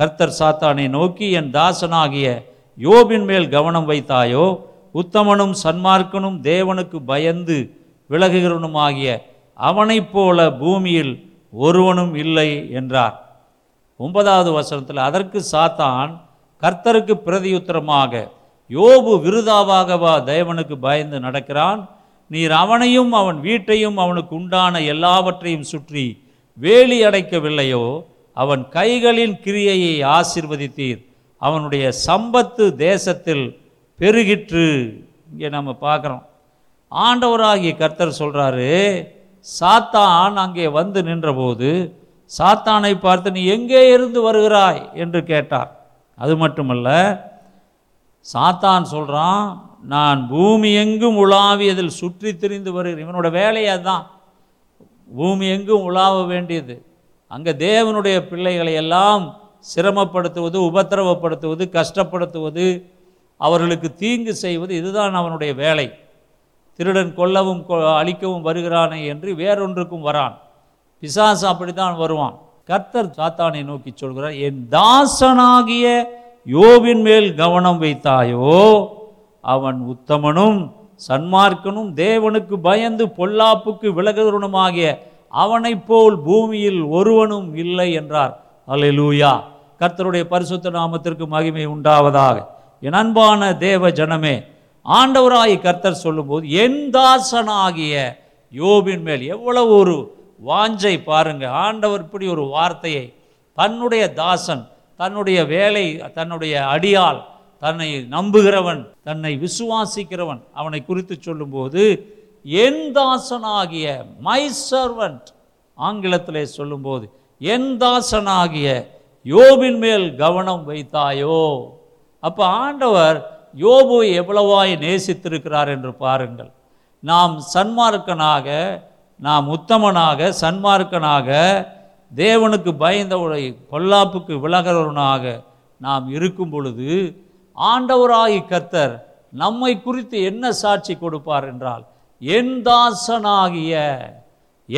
கர்த்தர் சாத்தானை நோக்கி, என் தாசனாகிய யோபின் மேல் கவனம் வைத்தாயோ? உத்தமனும் சன்மார்க்கனும் தேவனுக்கு பயந்து விலகுகிறவனுமாகிய அவனைப் போல பூமியில் ஒருவனும் இல்லை என்றார். 9வது வசனத்தில் அதற்கு சாத்தான் கர்த்தருக்கு பிரதியுத்தரமாக, யோபு விருதாவாகவா தேவனுக்கு பயந்து நடக்கிறான்? நீர் அவனையும் அவன் வீட்டையும் அவனுக்கு உண்டான எல்லாவற்றையும் சுற்றி வேலி அடைக்கவில்லையோ? அவன் கைகளின் கிரியையை ஆசீர்வதித்தீர், அவனுடைய சம்பத்து தேசத்தில் பெருகிற்று. இங்கே நம்ம பார்க்குறோம் ஆண்டவராகிய கர்த்தர் சொல்கிறாரு, சாத்தான் அங்கே வந்து நின்றபோது சாத்தானை பார்த்து நீ எங்கே இருந்து வருகிறாய் என்று கேட்டார். அது மட்டுமல்ல, சாத்தான் சொல்கிறான், நான் பூமி எங்கும் உலாவியதில் சுற்றி திரிந்து வருகிறேன். இவனோட வேலையை அதுதான், பூமி எங்கும் உலாவ வேண்டியது. அங்கே தேவனுடைய பிள்ளைகளை எல்லாம் சிரமப்படுத்துவது, உபத்திரவப்படுத்துவது, கஷ்டப்படுத்துவது, அவர்களுக்கு தீங்கு செய்வது, இதுதான் அவனுடைய வேலை. திருடன் கொல்லவும் அழிக்கவும் வருகிறானே என்று வேறொன்றுக்கும் வரான். பிசாசு அப்படித்தான் வருவான். கர்த்தர் சாத்தானை நோக்கி சொல்கிறார், என் தாசனாகிய யோபின் மேல் கவனம் வைத்தாயோ? அவன் உத்தமனும் சன்மார்க்கனும் தேவனுக்கு பயந்து பொல்லாப்புக்கு விலகுகிறவனுமாகிய அவனைப் போல் பூமியில் ஒருவனும் இல்லை என்றார். அல்லேலூயா. கர்த்தருடைய பரிசுத்த நாமத்திற்கு மகிமை உண்டாவதாக. என் அன்பான தேவ ஜனமே, ஆண்டவராய் கர்த்தர் சொல்லும்போது என் தாசனாகிய யோபின் மேல் எவ்வளவு ஒரு வாஞ்சை பாருங்க. ஆண்டவர் இப்படி ஒரு வார்த்தையை தன்னுடைய தாசன், தன்னுடைய வேலை, தன்னுடைய அடியாள், தன்னை நம்புகிறவன், தன்னை விசுவாசிக்கிறவன், அவனை குறித்து சொல்லும்போது என் தாசனாகிய, மை சர்வன்ட் ஆங்கிலத்திலே சொல்லும்போது, என் தாசனாகிய யோபின் மேல் கவனம் வைத்தாயோ. அப்போ ஆண்டவர் யோபுவை எவ்வளவாய் நேசித்திருக்கிறார் என்று பாருங்கள். நாம் சன்மார்க்கனாக, நாம் உத்தமனாக, சன்மார்க்கனாக, தேவனுக்கு பயந்தவரை பொல்லாப்புக்கு விலகிறவனாக நாம் இருக்கும் பொழுது ஆண்டவராகி கர்த்தர் நம்மை குறித்து என்ன சாட்சி கொடுப்பார் என்றால், என் தாசனாகிய,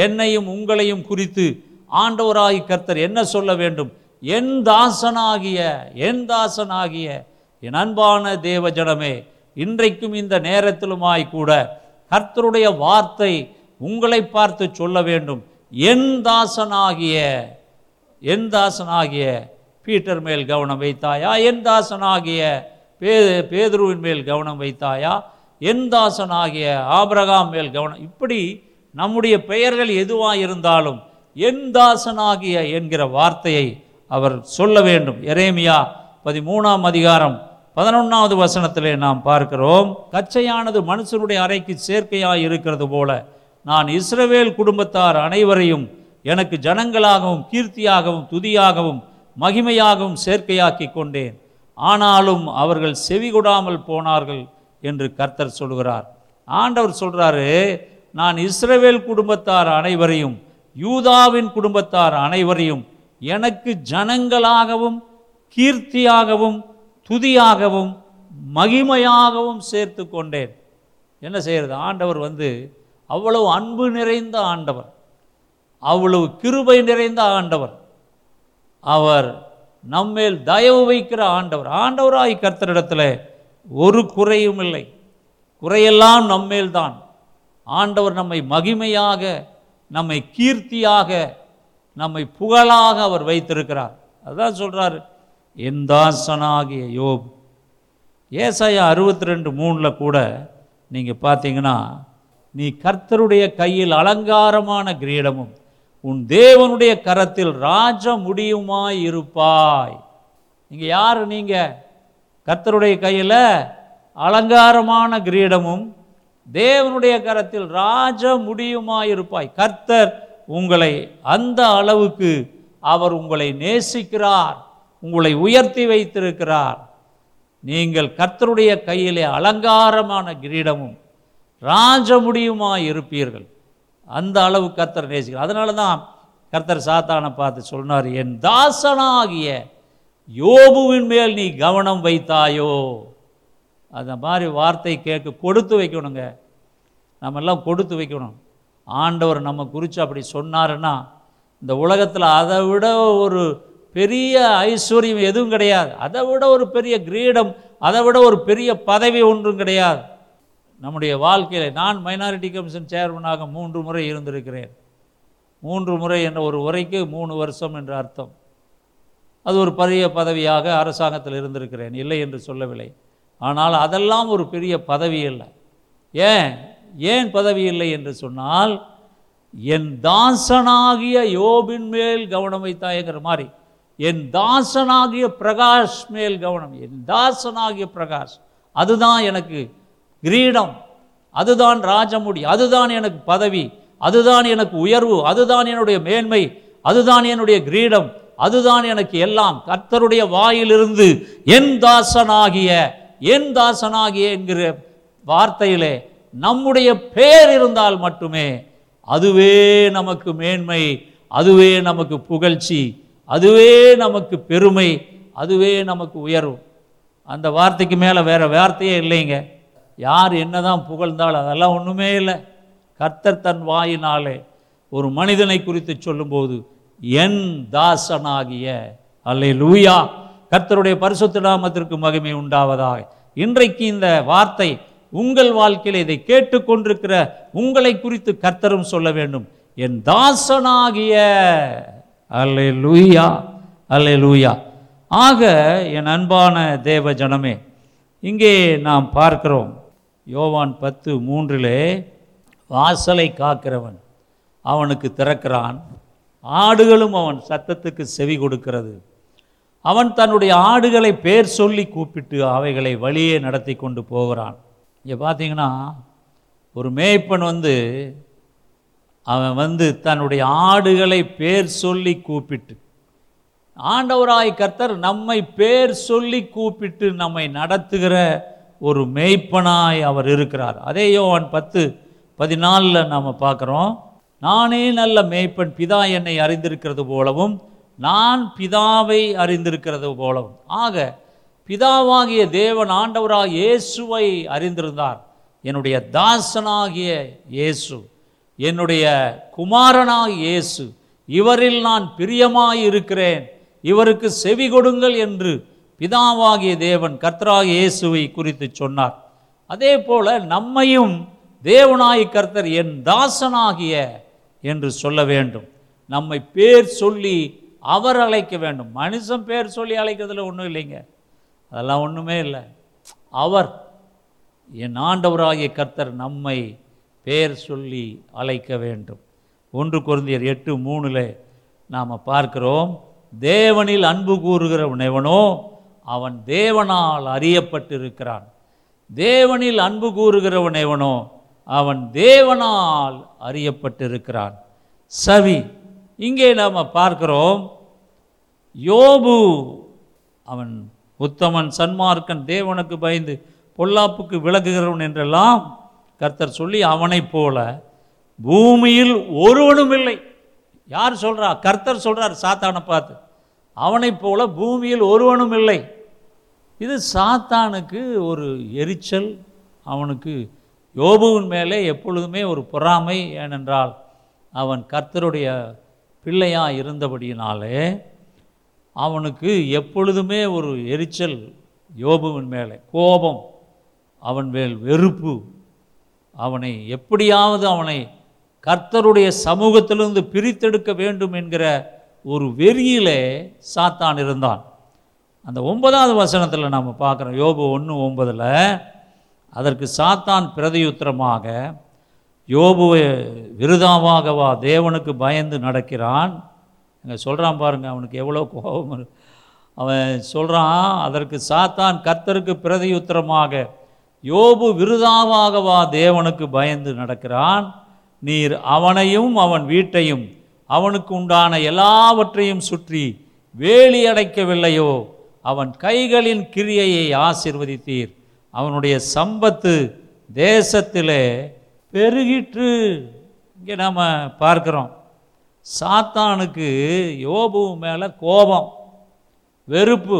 என்னையும் உங்களையும் குறித்து ஆண்டவராகி கர்த்தர் என்ன சொல்ல வேண்டும்? என் தாசனாகிய, என் தாசனாகிய. என் அன்பான தேவ ஜனமே, இன்றைக்கும் இந்த நேரத்திலுமாய்க்கூட கர்த்தருடைய வார்த்தை உங்களை பார்த்து சொல்ல வேண்டும். என் தாசனாகிய, என் தாசனாகிய பீட்டர் மேல் கவனம் வைத்தாயா? என் தாசனாகிய பேதுருவின் மேல் கவனம் வைத்தாயா? என் தாசன் ஆகிய ஆபிரகாம் மேல் கவனம். இப்படி நம்முடைய பெயர்கள் எதுவாக இருந்தாலும் என் தாசனாகிய என்கிற வார்த்தையை அவர் சொல்ல வேண்டும். எரேமியா 13ஆம் அதிகாரம் 11வது வசனத்திலே நாம் பார்க்கிறோம், கச்சையானது மனுஷனுடைய அறைக்கு சேர்க்கையாய் இருக்கிறது போல நான் இஸ்ரவேல் குடும்பத்தார் அனைவரையும் எனக்கு ஜனங்களாகவும் கீர்த்தியாகவும் துதியாகவும் மகிமையாகவும் சேர்க்கையாக்கி கொண்டேன், ஆனாலும் அவர்கள் செவிகொடாமல் போனார்கள் என்று கர்த்தர் சொல்கிறார். ஆண்டவர் சொல்கிறாரு, நான் இஸ்ரவேல் குடும்பத்தார் அனைவரையும் யூதாவின் குடும்பத்தார் அனைவரையும் எனக்கு ஜனங்களாகவும் கீர்த்தியாகவும் துதியாகவும் மகிமையாகவும் சேர்த்து கொண்டேன். என்ன செய்கிறது? ஆண்டவர் அவ்வளவு அன்பு நிறைந்த ஆண்டவர், அவ்வளவு கிருபை நிறைந்த ஆண்டவர், அவர் நம்மேல் தயவு வைக்கிற ஆண்டவர். ஆண்டவராய் கர்த்தரிடத்தில் ஒரு குறையும் இல்லை, குறையெல்லாம் நம்மேல்தான். ஆண்டவர் நம்மை மகிமையாக, நம்மை கீர்த்தியாக, நம்மை புகழாக அவர் வைத்திருக்கிறார். அதுதான் சொல்கிறார் என் தாசனாகிய யோபு. ஏசாயா 62:3 கூட நீங்கள் பார்த்தீங்கன்னா, நீ கர்த்தருடைய கையில் அலங்காரமான கிரீடமும் உன் தேவனுடைய கரத்தில் ராஜ முடியுமாய் இருப்பாய். நீங்கள் யார்? நீங்கள் கர்த்தருடைய கையில் அலங்காரமான கிரீடமும் தேவனுடைய கரத்தில் ராஜ முடியுமாய் இருப்பாய். கர்த்தர் உங்களை அந்த அளவுக்கு அவர் உங்களை நேசிக்கிறார், உங்களை உயர்த்தி வைத்திருக்கிறார். நீங்கள் கர்த்தருடைய கையிலே அலங்காரமான கிரீடமும் ராஜ முடியுமாய் இருப்பீர்கள். அந்த அளவு கர்த்தர் நேசிக்கிறார். அதனால தான் கர்த்தர் சாத்தானை பார்த்து சொன்னார், என் தாசனாகிய யோபுவின் மேல் நீ கவனம் வைத்தாயோ. அந்த மாதிரி வார்த்தை கேட்க கொடுத்து வைக்கணுங்க, நம்மெல்லாம் கொடுத்து வைக்கணும். ஆண்டவர் நம்ம குறித்து அப்படி சொன்னாருன்னா, இந்த உலகத்தில் அதை விட ஒரு பெரிய ஐஸ்வர்யம் எதுவும் கிடையாது, அதை விட ஒரு பெரிய கிரீடம், அதை விட ஒரு பெரிய பதவி ஒன்றும் கிடையாது. நம்முடைய வாழ்க்கையில் நான் மைனாரிட்டி கமிஷன் சேர்மனாக 3 முறை இருந்திருக்கிறேன். 3 முறை என்ற ஒரு உரைக்கு 3 வருஷம் என்ற அர்த்தம். அது ஒரு பெரிய பதவியாக அரசாங்கத்தில் இருந்திருக்கிறேன், இல்லை என்று சொல்லவில்லை. ஆனால் அதெல்லாம் ஒரு பெரிய பதவி இல்லை. ஏன் பதவி இல்லை என்று சொன்னால், என் தாசனாகிய யோபின் மேல் கவனம் வைத்தாயங்கிற மாதிரி, என் தாசனாகிய பிரகாஷ் மேல் கவனம். என் தாசனாகிய பிரகாஷ், அதுதான் எனக்கு கிரீடம், அதுதான் ராஜமுடி, அதுதான் எனக்கு பதவி, அதுதான் எனக்கு உயர்வு, அதுதான் என்னுடைய மேன்மை, அதுதான் என்னுடைய கிரீடம், அதுதான் எனக்கு எல்லாம். கர்த்தருடைய வாயிலிருந்து என் தாசனாகிய என்கிற வார்த்தையிலே நம்முடைய பெயர் இருந்தால் மட்டுமே அதுவே நமக்கு மேன்மை, அதுவே நமக்கு புகழ்ச்சி, அதுவே நமக்கு பெருமை, அதுவே நமக்கு உயர்வு. அந்த வார்த்தைக்கு மேலே வேறு வார்த்தையே இல்லைங்க. யார் என்னதான் புகழ்ந்தாலும் அதெல்லாம் ஒன்றுமே இல்லை. கர்த்தர் தன் வாயினாலே ஒரு மனிதனை குறித்து சொல்லும்போது என் தாசனாகிய, அல்லேலூயா, கர்த்தருடைய பரிசுத்த நாமத்திற்கு மகிமை உண்டாவதாக. இன்றைக்கு இந்த வார்த்தை உங்கள் வாழ்க்கையில் இதை கேட்டுக்கொண்டிருக்கிற உங்களை குறித்து கர்த்தரும் சொல்ல வேண்டும், என் தாசனாகிய, அல்லேலூயா, அல்லேலூயா. ஆக என் அன்பான தேவ ஜனமே, இங்கே நாம் பார்க்கிறோம் யோவான் 10:3 வாசலை காக்கிறவன் அவனுக்கு திறக்கிறான், ஆடுகளும் அவன் சத்தத்துக்கு செவி கொடுக்கிறது. அவன் தன்னுடைய ஆடுகளை பேர் சொல்லி கூப்பிட்டு அவைகளை வழியே நடத்தி கொண்டு போகிறான். இங்கே பார்த்தீங்கன்னா, ஒரு மேய்ப்பன் அவன் தன்னுடைய ஆடுகளை பேர் சொல்லி கூப்பிட்டு, ஆண்டவராய் கர்த்தர் நம்மை பேர் சொல்லி கூப்பிட்டு நம்மை நடத்துகிற ஒரு மேய்ப்பனாய் அவர் இருக்கிறார். அதே யோவான் 10:14 நாம் பார்க்குறோம், நானே நல்ல மேய்ப்பன், பிதா என்னை அறிந்திருக்கிறது போலவும் நான் பிதாவை அறிந்திருக்கிறது போலவும். ஆக பிதாவாகிய தேவன் ஆண்டவராக இயேசுவை அறிந்திருந்தார். என்னுடைய தாசனாகிய இயேசு, என்னுடைய குமாரனாகிய இயேசு, இவரில் நான் பிரியமாய் இருக்கிறேன், இவருக்கு செவி கொடுங்கள் என்று பிதாவாகிய தேவன் கர்த்தராகிய இயேசுவை குறித்து சொன்னார். அதே போல நம்மையும் தேவனாய் கர்த்தர் என் தாசனாகிய என்று சொல்ல வேண்டும். நம்மை பேர் சொல்லி அவர் அழைக்க வேண்டும். மனுஷன் பேர் சொல்லி அழைக்கிறதுல ஒன்றும் இல்லைங்க, அதெல்லாம் ஒன்றுமே இல்லை. அவர் என் ஆண்டவராகிய கர்த்தர் நம்மை பெயர் சொல்லி அழைக்க வேண்டும். 1 கொரிந்தியர் 8:3 நாம் பார்க்கிறோம், தேவனில் அன்பு கூறுகிறவனெவனோ அவன் தேவனால் அறியப்பட்டிருக்கிறான், தேவனில் அன்பு கூறுகிறவனெவனோ அவன் தேவனால் அறியப்பட்டிருக்கிறான். சவி இங்கே நாம் பார்க்கிறோம், யோபு அவன் உத்தமன், சன்மார்க்கன், தேவனுக்கு பயந்து பொல்லாப்புக்கு விலகுகிறவன் என்றெல்லாம் கர்த்தர் சொல்லி, அவனைப் போல பூமியில் ஒருவனும் இல்லை. யார் சொல்கிறா? கர்த்தர் சொல்கிறார் சாத்தானை பார்த்து, அவனைப் போல பூமியில் ஒருவனும் இல்லை. இது சாத்தானுக்கு ஒரு எரிச்சல், அவனுக்கு யோபுவின் மேலே எப்பொழுதுமே ஒரு பொறாமை. ஏனென்றால் அவன் கர்த்தருடைய பிள்ளையாக இருந்தபடியினாலே அவனுக்கு எப்பொழுதுமே ஒரு எரிச்சல், யோபுவின் மேலே கோபம், அவன் மேல் வெறுப்பு, அவனை எப்படியாவது அவனை கர்த்தருடைய சமூகத்திலிருந்து பிரித்தெடுக்க வேண்டும் என்கிற ஒரு வெறியிலே சாத்தான் இருந்தான். அந்த 9வது வசனத்தில் நாம் பார்க்குறோம், யோபு 1:9, அதற்கு சாத்தான் பிரதியுத்தரமாக, யோபுவை விருதாவாகவா தேவனுக்கு பயந்து நடக்கிறான். இங்கே சொல்கிறான் பாருங்கள், அவனுக்கு எவ்வளோ கோபம். அவன் சொல்கிறான், அதற்கு சாத்தான் கர்த்தருக்கு பிரதியுத்தரமாக, யோபு விருதாவாகவா தேவனுக்கு பயந்து நடக்கிறான், நீர் அவனையும் அவன் வீட்டையும் அவனுக்கு உண்டான எல்லாவற்றையும் சுற்றி வேலி அடைக்கவில்லையோ, அவன் கைகளின் கிரியையை ஆசீர்வதித்தீர், அவனுடைய சம்பத்து தேசத்திலே பெருகிற்று. இங்கே நாம் பார்க்கிறோம், சாத்தானுக்கு யோபு மேலே கோபம், வெறுப்பு.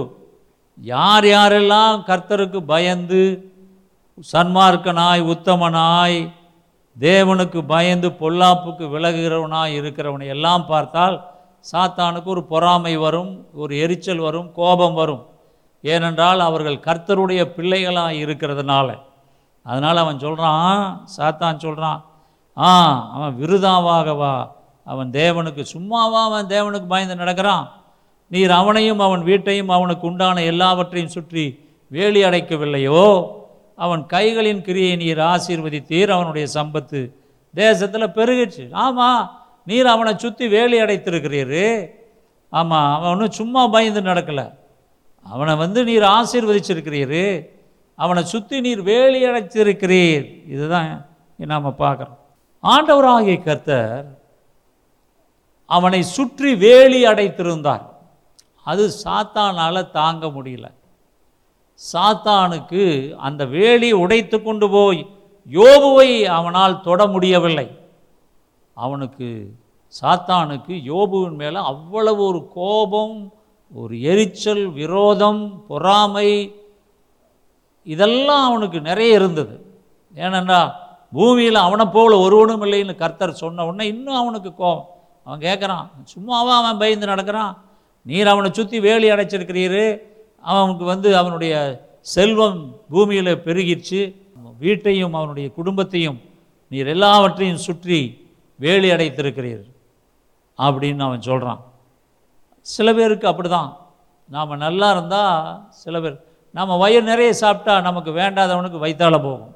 யார் யாரெல்லாம் கர்த்தருக்கு பயந்து சன்மார்க்கனாய் உத்தமனாய் தேவனுக்கு பயந்து பொல்லாப்புக்கு விலகுகிறவனாய் இருக்கிறவனை எல்லாம் பார்த்தால் சாத்தானுக்கு ஒரு பொறாமை வரும், ஒரு எரிச்சல் வரும், கோபம் வரும். ஏனென்றால் அவர்கள் கர்த்தருடைய பிள்ளைகளாக இருக்கிறதுனால. அதனால் அவன் சொல்கிறான், சாத்தான் சொல்கிறான், அவன் விருதாவாகவா அவன் தேவனுக்கு, சும்மாவா அவன் தேவனுக்கு பயந்து நடக்கிறான், நீர் அவனையும் அவன் வீட்டையும் அவனுக்கு உண்டான எல்லாவற்றையும் சுற்றி வேலி அடைக்கவில்லையோ, அவன் கைகளின் கிரியை நீர் ஆசீர்வதித்தீர், அவனுடைய சம்பத்து தேசத்தில் பெருகிச்சு. ஆமாம், நீர் அவனை சுற்றி வேலி அடைத்திருக்கிறீரு. ஆமாம், அவன் ஒன்றும் சும்மா பயந்து நடக்கலை, அவனை நீர் ஆசீர்வதிச்சிருக்கிறீரு, அவனை சுற்றி நீர் வேலி அடைத்திருக்கிறீர். இதுதான் நாம் பார்க்குறோம். ஆண்டவராகிய கர்த்தர் அவனை சுற்றி வேலி அடைத்திருந்தார். அது சாத்தானால் தாங்க முடியல. சாத்தானுக்கு அந்த வேலி உடைத்து கொண்டு போய் யோபுவை அவனால் தொட முடியவில்லை. அவனுக்கு, சாத்தானுக்கு யோபுவின் மேலே அவ்வளவு ஒரு கோபம், ஒரு எரிச்சல், விரோதம், பொறாமை, இதெல்லாம் அவனுக்கு நிறைய இருந்தது. ஏனென்றா பூமியில் அவனை போல் ஒருவனும் இல்லைன்னு கர்த்தர் சொன்ன உடனே இன்னும் அவனுக்கு கோபம். அவன் கேட்குறான், சும்மாவா அவன் பயந்து நடக்கிறான், நீர் அவனை சுற்றி வேலி அடைச்சிருக்கிறீரு, அவனுக்கு அவனுடைய செல்வம் பூமியில் பெருகிடுச்சு, வீட்டையும் அவனுடைய குடும்பத்தையும் நீர் எல்லாவற்றையும் சுற்றி வேலி அடைத்திருக்கிறீர் அப்படின்னு அவன் சொல்கிறான். சில பேருக்கு அப்படி தான். நாம் நல்லா இருந்தால் சில பேர், நாம் வயிறு நிறைய சாப்பிட்டா நமக்கு வேண்டாதவனுக்கு வயிற்றால போகும்.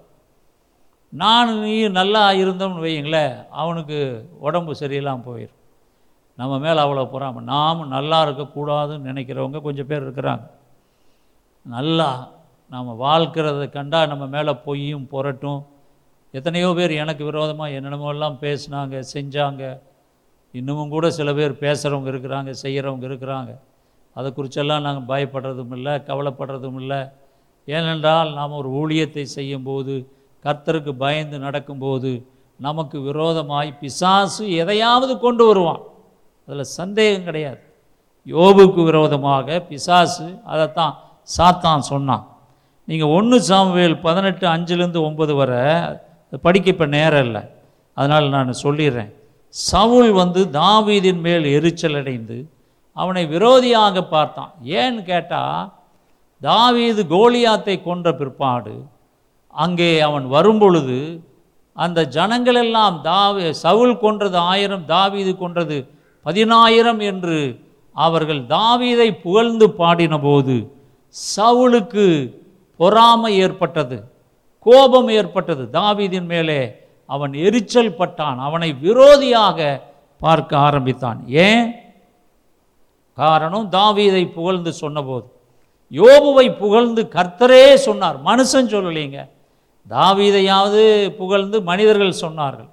நான் நீ நல்லா இருந்தோம்னு வையுங்களேன், அவனுக்கு உடம்பு சரியில்லாமல் போயிடும். நம்ம மேலே அவ்வளோ பொறாம. நாம் நல்லா இருக்கக்கூடாதுன்னு நினைக்கிறவங்க கொஞ்சம் பேர் இருக்கிறாங்க. நல்லா நாம் வாழ்க்கிறத கண்டால் நம்ம மேலே பொய்யும் புரட்டும். எத்தனையோ பேர் எனக்கு விரோதமாக என்னென்னமோல்லாம் பேசினாங்க, செஞ்சாங்க. இன்னமும் கூட சில பேர் பேசுகிறவங்க இருக்கிறாங்க, செய்கிறவங்க இருக்கிறாங்க. அதை குறிச்செல்லாம் நாங்கள் பயப்படுறதும் இல்லை, கவலைப்படுறதும் இல்லை. ஏனென்றால் நாம் ஒரு ஊழியத்தை செய்யும்போது, கர்த்தருக்கு பயந்து நடக்கும்போது, நமக்கு விரோதமாய் பிசாசு எதையாவது கொண்டு வருவான், அதில் சந்தேகம் கிடையாது. யோபுக்கு விரோதமாக பிசாசு, அதைத்தான் சாத்தான் சொன்னான். நீங்கள் 1 சாமுவேல் 18:5-9 வரை படிக்க இப்போ நேரம் இல்லை, அதனால் நான் சொல்லிடுறேன். சவுல் தாவீதின் மேல் எரிச்சல் அடைந்து அவனை விரோதியாக பார்த்தான். ஏன்னு கேட்டால், தாவீது கோலியாத்தை கொன்ற பிற்பாடு அங்கே அவன் வரும்பொழுது அந்த ஜனங்களெல்லாம் சவுல் கொன்றது 1000, தாவீது கொன்றது 10000 என்று அவர்கள் தாவீதை புகழ்ந்து பாடின போது சவுலுக்கு பொறாமை ஏற்பட்டது, கோபம் ஏற்பட்டது. தாவீதின் மேலே அவன் எரிச்சல் பட்டான். அவனை விரோதியாக பார்க்க ஆரம்பித்தான். ஏன் காரணம்? தாவீதை புகழ்ந்து சொன்னபோது, யோபுவை புகழ்ந்து கர்த்தரே சொன்னார், மனுஷன் சொல்லலைங்க. தாவீதையாவது புகழ்ந்து மனிதர்கள் சொன்னார்கள்,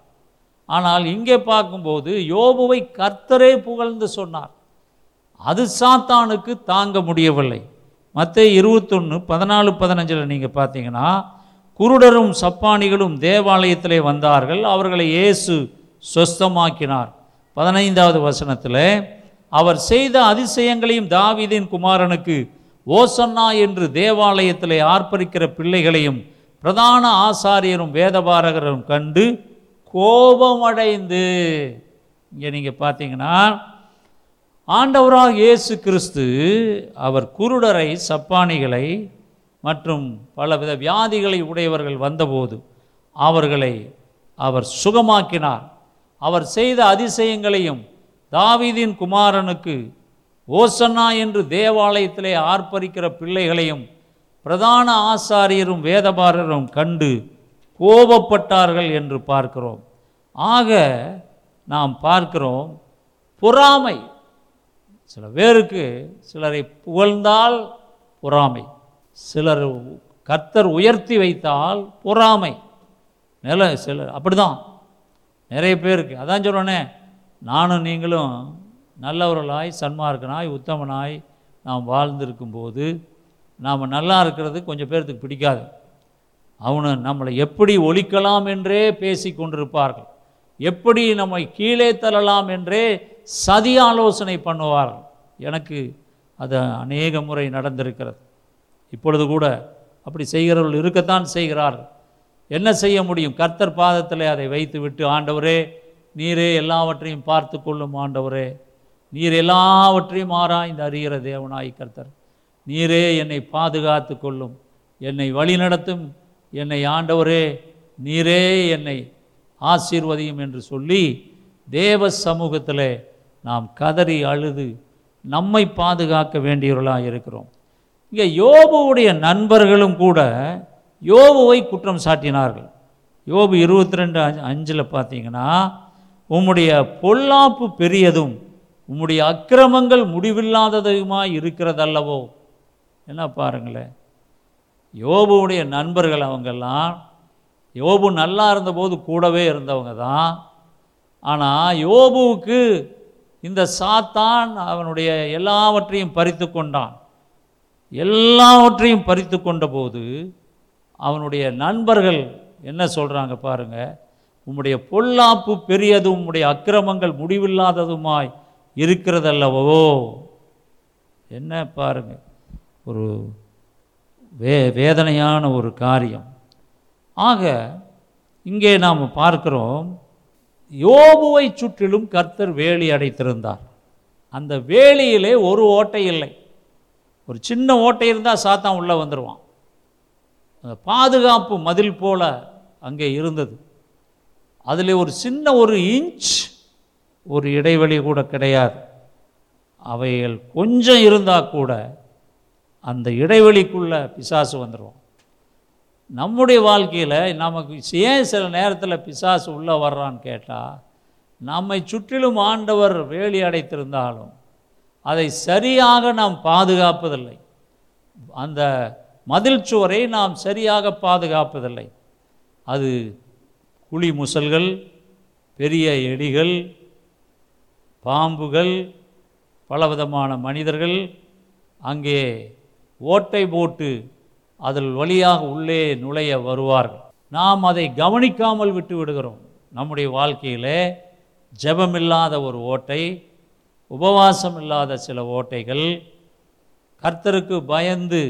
ஆனால் இங்கே பார்க்கும்போது யோபுவை கர்த்தரே புகழ்ந்து சொன்னார். அது சாத்தானுக்கு தாங்க முடியவில்லை. மத்தேயு 21:14-15 நீங்கள் பார்த்தீங்கன்னா, குருடரும் சப்பானிகளும் தேவாலயத்திலே வந்தார்கள், அவர்களை இயேசு சொஸ்தமாக்கினார். 15வது வசனத்தில், அவர் செய்த அதிசயங்களையும் தாவீதின் குமாரனுக்கு ஓசன்னா என்று தேவாலயத்திலே ஆர்ப்பரிக்கிற பிள்ளைகளையும் பிரதான ஆசாரியரும் வேதபாரகரும் கண்டு கோபமடைந்து. இங்கே நீங்கள் பார்த்தீங்கன்னா, ஆண்டவராக இயேசு கிறிஸ்து அவர் குருடரை, சப்பானிகளை மற்றும் பலவித வியாதிகளை உடையவர்கள் வந்தபோது அவர்களை அவர் சுகமாக்கினார். அவர் செய்த அதிசயங்களையும் தாவீதின் குமாரனுக்கு ஓசன்னா என்று தேவாலயத்திலே ஆர்ப்பரிக்கிற பிள்ளைகளையும் பிரதான ஆசாரியரும் வேதபாரரும் கண்டு கோபப்பட்டார்கள் என்று பார்க்கிறோம். ஆக நாம் பார்க்கிறோம், பொறாமை சில பேருக்கு, சிலரை புகழ்ந்தால் பொறாமை, சிலர் கர்த்தர் உயர்த்தி வைத்தால் பொறாமை, சிலர் அப்படி தான் நிறைய பேருக்கு. அதான் சொல்கிறோன்னே, நானும் நீங்களும் நல்லவர்களாய் சன்மார்க்கனாய் உத்தமனாய் நாம் வாழ்ந்திருக்கும்போது நாம் நல்லா இருக்கிறது கொஞ்சம் பேர்த்துக்கு பிடிக்காது. அவனு நம்மளை எப்படி ஒழிக்கலாம் என்றே பேசி கொண்டிருப்பார்கள், எப்படி நம்மை கீழே தள்ளலாம் என்றே சதி ஆலோசனை பண்ணுவார்கள். எனக்கு அது அநேக முறை நடந்திருக்கிறது. இப்பொழுது கூட அப்படி செய்கிறவர்கள் இருக்கத்தான் செய்கிறார்கள். என்ன செய்ய முடியும்? கர்த்தர் பாதத்தில் அதை வைத்து விட்டு, ஆண்டவரே நீரே எல்லாவற்றையும் பார்த்து கொள்ளும் ஆண்டவரே, நீர் எல்லாவற்றையும் ஆராய்ந்து அறிகிற தேவனாய் கர்த்தர், நீரே என்னை பாதுகாத்து கொள்ளும், என்னை வழிநடத்தும், என்னை ஆண்டவரே நீரே என்னை ஆசீர்வதியும் என்று சொல்லி தேவ சமூகத்தில் நாம் கதறி அழுது நம்மை பாதுகாக்க வேண்டியவர்களாக இருக்கிறோம். இங்கே யோபுவுடைய நண்பர்களும் கூட யோபுவை குற்றம் சாட்டினார்கள். யோபு 22:5 பார்த்தீங்கன்னா, உம்முடைய பொல்லாப்பு பெரியதும் உம்முடைய அக்கிரமங்கள் முடிவில்லாததுமாய் இருக்கிறதல்லவோ. என்ன பாருங்களேன், யோபுவுடைய நண்பர்கள் அவங்கெல்லாம், யோபு நல்லா இருந்தபோது கூடவே இருந்தவங்க தான். ஆனால் யோபுவுக்கு இந்த சாத்தான் அவனுடைய எல்லாவற்றையும் பறித்து கொண்டான். எல்லாவற்றையும் பறித்து கொண்ட போது அவனுடைய நண்பர்கள் என்ன சொல்கிறாங்க பாருங்கள், உம்முடைய பொல்லாப்பு பெரியது, உம்முடைய அக்கிரமங்கள் முடிவில்லாததுமாய் இருக்கிறதல்லவோ. என்ன பாருங்கள், ஒரு வேதனையான ஒரு காரியம். ஆக இங்கே நாம் பார்க்கிறோம், யோபுவை சுற்றிலும் கர்த்தர் வேலி அடைத்திருந்தார். அந்த வேலியிலே ஒரு ஓட்டை இல்லை. ஒரு சின்ன ஓட்டை இருந்தால் சாத்தான் உள்ளே வந்துடுவான். அந்த பாதுகாப்பு மதில் போல் அங்கே இருந்தது. அதில் ஒரு சின்ன ஒரு இன்ச் ஒரு இடைவெளி கூட கிடையாது. அவைகள் கொஞ்சம் இருந்தால் கூட அந்த இடைவெளிக்குள்ளே பிசாசு வந்துடுவான். நம்முடைய வாழ்க்கையில் நமக்கு ஏன் சில நேரத்தில் பிசாசு உள்ளே வர்றான்னு கேட்டால், நம்மை சுற்றிலும் ஆண்டவர் வேலி அடைத்திருந்தாலும் அதை சரியாக நாம் பாதுகாப்பதில்லை. அந்த மதில் சுவரை நாம் சரியாக பாதுகாப்பதில்லை. அது குழி முசல்கள், பெரிய எலிகள், பாம்புகள், பலவிதமான மனிதர்கள் அங்கே ஓட்டை போட்டு அதில் வழியாக உள்ளே நுழைய வருவார்கள். நாம் அதை கவனிக்காமல் விட்டு விடுகிறோம். நம்முடைய வாழ்க்கையிலே ஜெபமில்லாத ஒரு ஓட்டை, உபவாசம் இல்லாத சில ஓட்டைகள், கர்த்தருக்கு பயந்து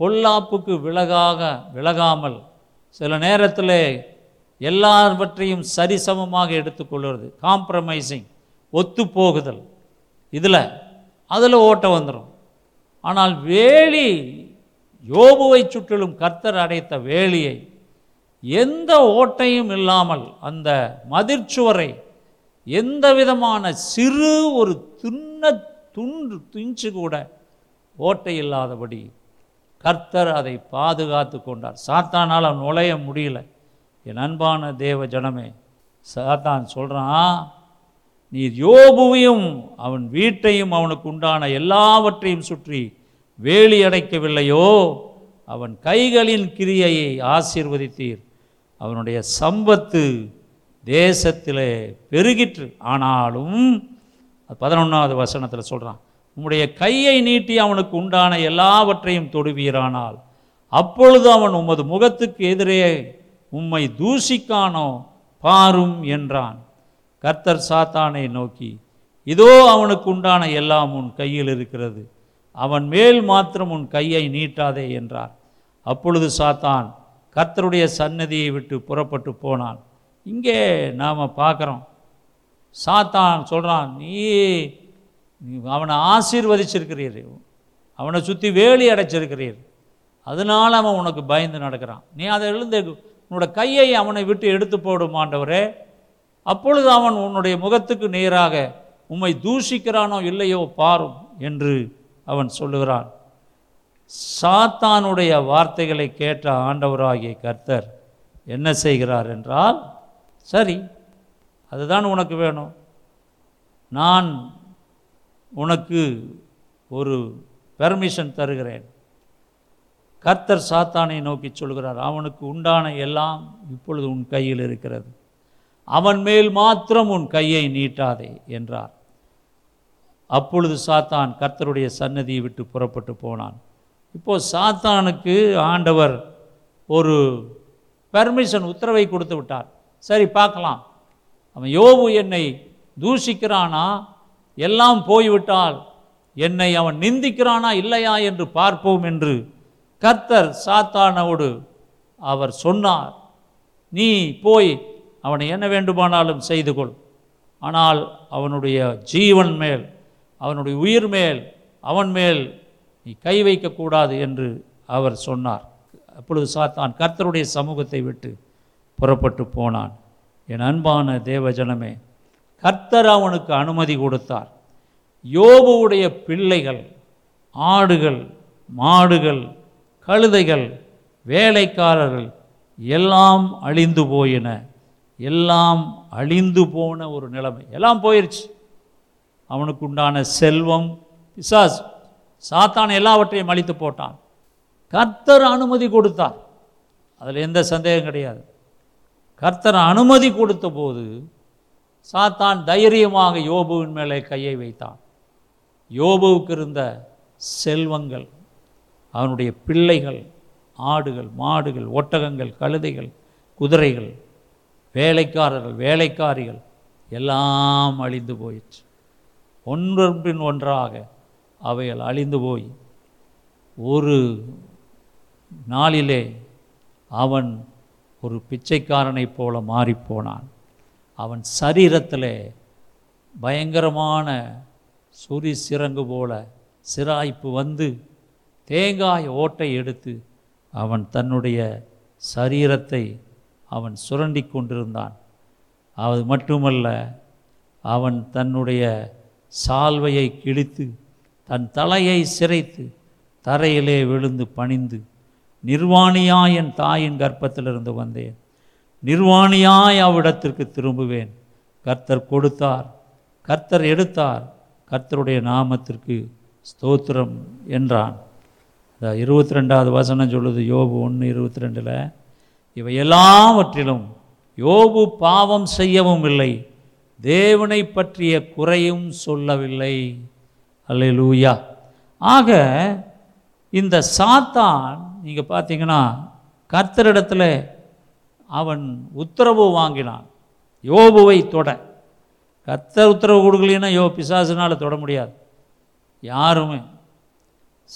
பொல்லாப்புக்கு விலகாமல் சில நேரத்தில் எல்லாவற்றையும் சரிசமமாக எடுத்துக்கொள்வது, காம்ப்ரமைசிங், ஒத்துப்போகுதல், அதில் ஓட்ட வந்துடும். ஆனால் வேலி, யோபுவை சுற்றிலும் கர்த்தர் அடைத்த வேலியை எந்த ஓட்டையும் இல்லாமல், அந்த மதிர்ச்சுவரை எந்த விதமான சிறு ஒரு துண்டு இன்ச்சு கூட ஓட்டை இல்லாதபடி கர்த்தர் அதை பாதுகாத்து கொண்டார். சாத்தானால் அவன் நுழைய முடியல. என் அன்பான தேவ ஜனமே, சாத்தான் சொல்கிறான், நீ யோபுவையும் அவன் வீட்டையும் அவனுக்கு உண்டான எல்லாவற்றையும் சுற்றி வேலி அடைக்கவில்லையோ? அவன் கைகளின் கிரியையை ஆசீர்வதித்தீர், அவனுடைய சம்பத்து தேசத்திலே பெருகிற்று. ஆனாலும் 11வது வசனத்தில் சொல்கிறான், உம்முடைய கையை நீட்டி அவனுக்கு உண்டான எல்லாவற்றையும் தொடுவீரானால் அப்பொழுது அவன் உமது முகத்துக்கு எதிரே உம்மை தூஷிக்கானோ பாரும் என்றான். கர்த்தர் சாத்தானை நோக்கி, இதோ அவனுக்கு உண்டான எல்லாம் உன் கையில் இருக்கிறது, அவன் மேல் மாத்திரம் உன் கையை நீட்டாதே என்றார். அப்பொழுது சாத்தான் கர்த்தருடைய சன்னதியை விட்டு புறப்பட்டு போனான். இங்கே நாம் பார்க்குறோம், சாத்தான் சொல்கிறான், நீ அவனை ஆசீர்வதிச்சிருக்கிறீர், அவனை சுற்றி வேலி அடைச்சிருக்கிறீர், அதனால் அவன் உனக்கு பயந்து நடக்கிறான். நீ அதை எழுந்து உன்னோட கையை அவனை விட்டு எடுத்து போடும் ஆண்டவரே, அப்பொழுது அவன் உன்னுடைய முகத்துக்கு நேராக உம்மை தூஷிக்கிறானோ இல்லையோ பாரும் என்று அவன் சொல்லுகிறான். சாத்தானுடைய வார்த்தைகளை கேட்ட ஆண்டவராகிய கர்த்தர் என்ன செய்கிறார் என்றால், சரி அதுதான் உனக்கு வேணும், நான் உனக்கு ஒரு பெர்மிஷன் தருகிறேன். கர்த்தர் சாத்தானை நோக்கி சொல்கிறார், அவனுக்கு உண்டான எல்லாம் இப்பொழுது உன் கையில் இருக்கிறது, அவன் மேல் மாத்திரம் உன் கையை நீட்டாதே என்றார். அப்பொழுது சாத்தான் கர்த்தருடைய சன்னதியை விட்டு புறப்பட்டு போனான். இப்போது சாத்தானுக்கு ஆண்டவர் ஒரு பெர்மிஷன், உத்தரவை கொடுத்து விட்டார். சரி பார்க்கலாம், அவன் யோபு என்னை தூஷிக்கிறானா, எல்லாம் போய்விட்டால் என்னை அவன் நிந்திக்கிறானா இல்லையா என்று பார்ப்போம் என்று கர்த்தர் சாத்தானோடு அவர் சொன்னார். நீ போய் அவனை என்ன வேண்டுமானாலும் செய்து கொள், ஆனால் அவனுடைய ஜீவன் மேல், அவனுடைய உயிர் மேல், அவன் மேல் நீ கை வைக்கக்கூடாது என்று அவர் சொன்னார். அப்பொழுது சாத்தான் கர்த்தருடைய சமூகத்தை விட்டு புறப்பட்டு போனான். என் அன்பான தேவஜனமே, கர்த்தர் அவனுக்கு அனுமதி கொடுத்தார். யோபுவுடைய பிள்ளைகள், ஆடுகள், மாடுகள், கழுதைகள், வேலைக்காரர்கள் எல்லாம் அழிந்து போயின. எல்லாம் அழிந்து போன ஒரு நிலைமை, எல்லாம் போயிடுச்சு. அவனுக்கு உண்டான செல்வம், பிசாஸ் சாத்தான் எல்லாவற்றையும் அழித்து போட்டான். கர்த்தர் அனுமதி கொடுத்தார், அதில் எந்த சந்தேகம் கிடையாது. கர்த்தர் அனுமதி கொடுத்த போது சாத்தான் தைரியமாக யோபுவின் மேலே கையை வைத்தான். யோபுவுக்கு இருந்த செல்வங்கள், அவனுடைய பிள்ளைகள், ஆடுகள், மாடுகள், ஒட்டகங்கள், கழுதைகள், குதிரைகள், வேலைக்காரர்கள், வேலைக்காரிகள் எல்லாம் அழிந்து போயிடுச்சு. ஒன்றன் பின் ஒன்றாக அவைகள் அழிந்து போய் ஒரு நாளிலே அவன் ஒரு பிச்சைக்காரனைப் போல மாறிப்போனான். அவன் சரீரத்தில் பயங்கரமான சுரி சிறங்கு போல சிராய்ப்பு வந்து தேங்காய் ஓட்டை எடுத்து அவன் தன்னுடைய சரீரத்தை அவன் சுரண்டி கொண்டிருந்தான். அது மட்டுமல்ல, அவன் தன்னுடைய சால்வையை கிழித்து தன் தலையை சிரைத்து தரையிலே விழுந்து பணிந்து, நிர்வாணியாய் என் தாயின் கர்ப்பத்திலிருந்து வந்தேன், நிர்வாணியாய் அவ்விடத்திற்கு திரும்புவேன். கர்த்தர் கொடுத்தார், கர்த்தர் எடுத்தார், கர்த்தருடைய நாமத்திற்கு ஸ்தோத்திரம் என்றான். 22வது வசனம் சொல்லுது, யோபு 1:22, இவை எல்லாவற்றிலும் யோபு பாவம் செய்யவும் இல்லை, தேவனை பற்றிய குறையும் சொல்லவில்லை. அல்லேலூயா. ஆக இந்த சாத்தான், நீங்கள் பார்த்தீங்கன்னா, கர்த்தரிடத்தில் அவன் உத்தரவு வாங்கினான் யோபுவை தொட. கர்த்தர் உத்தரவு கொடுக்கலன்னா பிசாசுனால் தொட முடியாது, யாருமே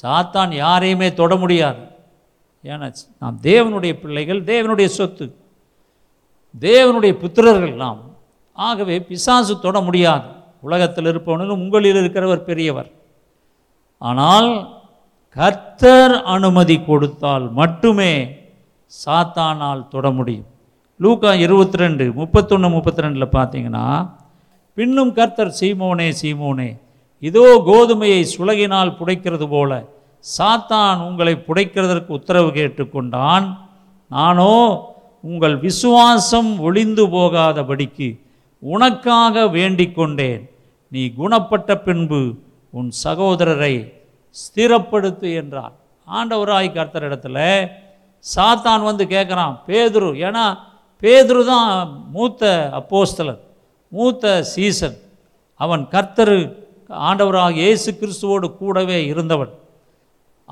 சாத்தான் யாரையுமே தொட முடியாது. ஏன்னா நாம் தேவனுடைய பிள்ளைகள், தேவனுடைய சொத்து, தேவனுடைய புத்திரர்கள் நாம். ஆகவே பிசாசு தொட முடியாது. உலகத்தில் இருப்பவனும் உங்களில் இருக்கிறவர் பெரியவர். ஆனால் கர்த்தர் அனுமதி கொடுத்தால் மட்டுமே சாத்தானால் தொட முடியும். லூக்கா 22:31-32 பார்த்தீங்கன்னா, பின்னும் கர்த்தர், சீமோனே சீமோனே, இதோ கோதுமையை சுலகினால் புடைக்கிறது போல சாத்தான் உங்களை புடைக்கிறதற்கு உத்தரவு கேட்டுக்கொண்டான். நானோ உங்கள் விசுவாசம் ஒளிந்து போகாதபடிக்கு உனக்காக வேண்டிக் கொண்டேன். நீ குணப்பட்ட பின்பு உன் சகோதரரை ஸ்திரப்படுத்து என்றார். ஆண்டவராய் கர்த்தர் இடத்துல சாத்தான் வந்து கேட்குறான் பேதுரு. ஏன்னா பேதுரு தான் மூத்த அப்போஸ்தலர், மூத்த சீசன். அவன் கர்த்தர் ஆண்டவராக இயேசு கிறிஸ்துவோடு கூடவே இருந்தவன்.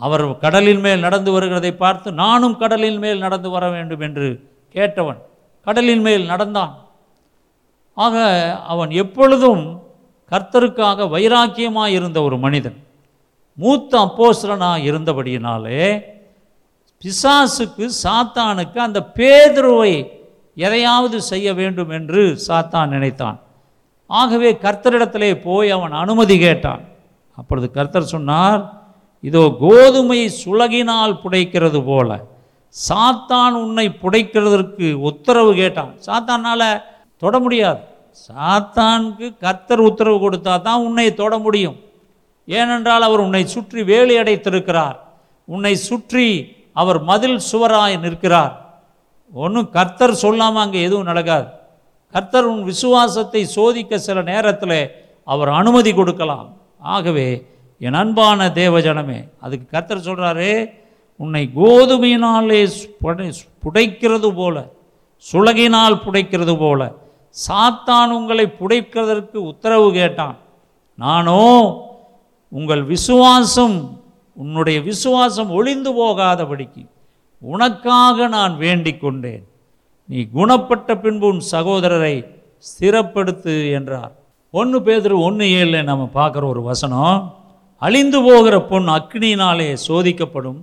அவர் கடலின் மேல் நடந்து வருகிறதை பார்த்து நானும் கடலின் மேல் நடந்து வர வேண்டும் என்று கேட்டவன் கடலின் மேல் நடந்தான். ஆக அவன் எப்பொழுதும் கர்த்தருக்காக வைராக்கியமாக இருந்த ஒரு மனிதன், மூத்த அப்போஸ்தலனாக இருந்தபடியினாலே பிசாசுக்கு சாத்தானுக்கு அந்த பேதுருவை எதையாவது செய்ய வேண்டும் என்று சாத்தான் நினைத்தான். ஆகவே கர்த்தரிடத்திலே போய் அவன் அனுமதி கேட்டான். அப்பொழுது கர்த்தர் சொன்னார், இதோ கோதுமை சுலகினால் புடைக்கிறது போல சாத்தான் உன்னை புடைக்கிறதற்கு உத்தரவு கேட்டான். சாத்தானால் தொட முடியாது. சாத்தானுக்கு கர்த்தர் உத்தரவு கொடுத்தா தான் உன்னை தொட முடியும். ஏனென்றால் அவர் உன்னை சுற்றி வேலி அடைத்திருக்கிறார், உன்னை சுற்றி அவர் மதில் சுவராய் நிற்கிறார். ஒன்றும் கர்த்தர் சொல்லாமல் அங்கே எதுவும் நடக்காது. கர்த்தர் உன் விசுவாசத்தை சோதிக்க சில நேரத்தில் அவர் அனுமதி கொடுக்கலாம். ஆகவே என் அன்பான தேவஜனமே, அதுக்கு கர்த்தர் சொல்கிறாரு, உன்னை கோதுமையினாலே புடைக்கிறது போல, சுலகினால் புடைக்கிறது போல சாத்தான் உங்களை புடைக்கிறதற்கு உத்தரவு கேட்டான். நானோ உங்கள் விசுவாசம், உன்னுடைய விசுவாசம் ஒளிந்து போகாதபடிக்கு உனக்காக நான் வேண்டிக் கொண்டேன். நீ குணப்பட்ட பின்பு உன் சகோதரரை ஸ்திரப்படுத்து என்றார். 1 பேதுரு 1:7 நம்ம பார்க்குற ஒரு வசனம், அழிந்து போகிற பொன் அக்னியினாலே சோதிக்கப்படும்,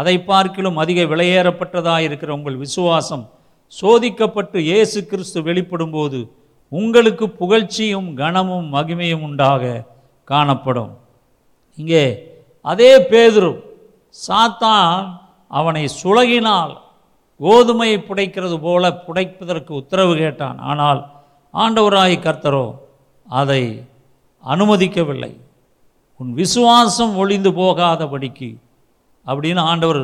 அதை பார்க்கிலும் அதிக விலையேறப்பட்டதாக இருக்கிற உங்கள் விசுவாசம் சோதிக்கப்பட்டு இயேசு கிறிஸ்து வெளிப்படும் போது உங்களுக்கு புகழ்ச்சியும் கனமும் மகிமையும் உண்டாக காணப்படும். இங்கே அதே பேதுரு, சாத்தான் அவனை சுலகினால் கோதுமையை புடைக்கிறது போல புடைப்பதற்கு உத்தரவு கேட்டான். ஆனால் ஆண்டவராய் கர்த்தரோ அதை அனுமதிக்கவில்லை. உன் விசுவாசம் ஒளிந்து போகாதபடிக்கு அப்படின்னு ஆண்டவர்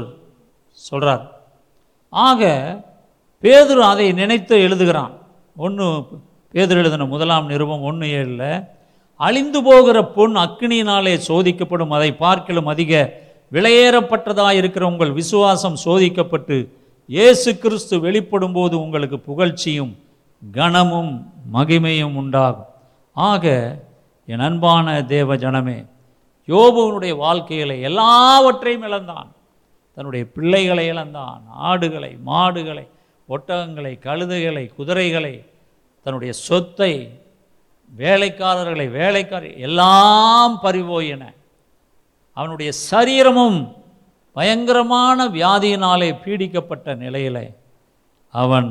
சொல்கிறார். ஆக பேதுரு அதை நினைத்து எழுதுகிறான். 1 பேதுரு எழுதின 1 நிருபம் 1:7 அழிந்து போகிற பொன் அக்கினியினாலே சோதிக்கப்படும், அதை பார்க்கிலும் அதிக விலையேறப்பட்டதாக இருக்கிற உங்கள் விசுவாசம் சோதிக்கப்பட்டு இயேசு கிறிஸ்து வெளிப்படும் போது உங்களுக்கு புகழ்ச்சியும் கனமும் மகிமையும் உண்டாகும். ஆக என் அன்பான தேவ ஜனமே, யோபுவனுடைய வாழ்க்கையில் எல்லாவற்றையும் இழந்தான். தன்னுடைய பிள்ளைகளை இழந்தான், ஆடுகளை, மாடுகளை, ஒட்டகங்களை, கழுதைகளை, குதிரைகளை, தன்னுடைய சொத்தை, வேலைக்காரர்களை, எல்லாம் பறிபோயின. அவனுடைய சரீரமும் பயங்கரமான வியாதியினாலே பீடிக்கப்பட்ட நிலையில் அவன்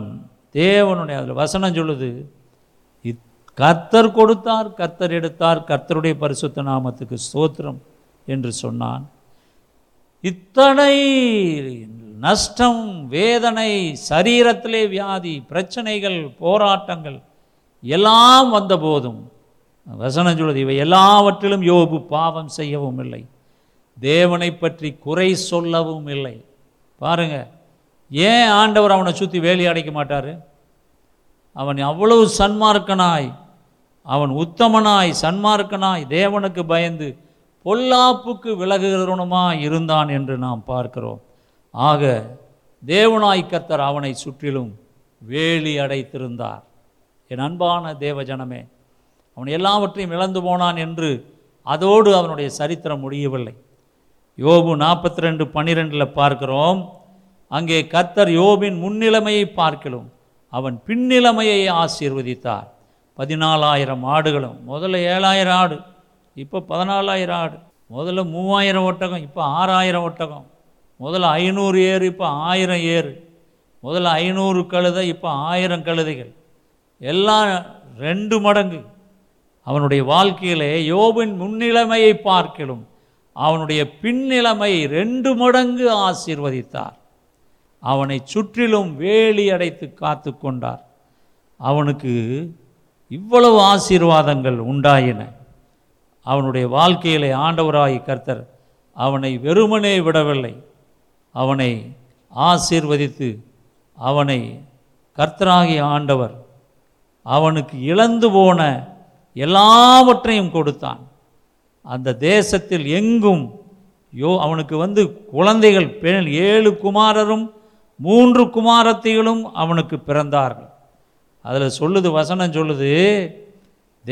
தேவனுடைய, அதில் வசனம் சொல்லுது, கர்த்தர் கொடுத்தார், கர்த்தர் எடுத்தார், கர்த்தருடைய பரிசுத்த நாமத்துக்கு ஸ்தோத்திரம் என்று சொன்னான். இத்தனை நஷ்டம், வேதனை, சரீரத்திலே வியாதி, பிரச்சனைகள், போராட்டங்கள் எல்லாம் வந்தபோதும் வசனம் சொல்லுது, இவை எல்லாவற்றிலும் யோபு பாவம் செய்யவும் இல்லை, தேவனை பற்றி குறை சொல்லவும் இல்லை. பாருங்கள், ஏன் ஆண்டவர் அவனை சுற்றி வேலி அடைக்க மாட்டார்? அவன் அவ்வளவு சன்மார்க்கனாய், அவன் உத்தமனாய், சன்மார்க்கனாய், தேவனுக்கு பயந்து பொல்லாப்புக்கு விலகுகிறவனுமாய் இருந்தான் என்று நாம் பார்க்கிறோம். ஆக தேவனாய் கர்த்தர் அவனை சுற்றிலும் வேலி அடைத்திருந்தார். என் அன்பான தேவஜனமே, அவன் எல்லாவற்றையும் இழந்து போனான் என்று அதோடு அவனுடைய சரித்திரம் முடியவில்லை. யோபு 42:12 பார்க்கிறோம், அங்கே கர்த்தர் யோபின் முன்னிலைமையை பார்க்கலும் அவன் பின்னிலைமையை ஆசீர்வதித்தார். 14,000 ஆடுகளும், முதல்ல 7,000 ஆடு, இப்போ 14,000 ஆடு, முதல்ல 3,000 ஒட்டகம், இப்போ 6,000 ஒட்டகம், முதல்ல 500 ஏறு, இப்போ 1000 ஏறு, முதல்ல 500 கழுதை, இப்போ 1000 கழுதைகள், எல்லாம் 2 மடங்கு. அவனுடைய வாழ்க்கையிலே யோபின் முன்னிலைமையை பார்க்கலும் அவனுடைய பின்னிலைமை 2 மடங்கு ஆசீர்வதித்தார். அவனை சுற்றிலும் வேலி அடைத்து காத்து கொண்டார். அவனுக்கு இவ்வளவு ஆசீர்வாதங்கள் உண்டாயின. அவனுடைய வாழ்க்கையிலே ஆண்டவராகி கர்த்தர் அவனை வெறுமனே விடவில்லை, அவனை ஆசீர்வதித்து அவனை கர்த்தராகிய ஆண்டவர் அவனுக்கு இழந்து போன எல்லாவற்றையும் கொடுத்தான். அந்த தேசத்தில் எங்கும் அவனுக்கு குழந்தைகள், பெண் 7 குமாரரும் 3 குமாரத்திகளும் அவனுக்கு பிறந்தார்கள். அதில் வசனம் சொல்லுது,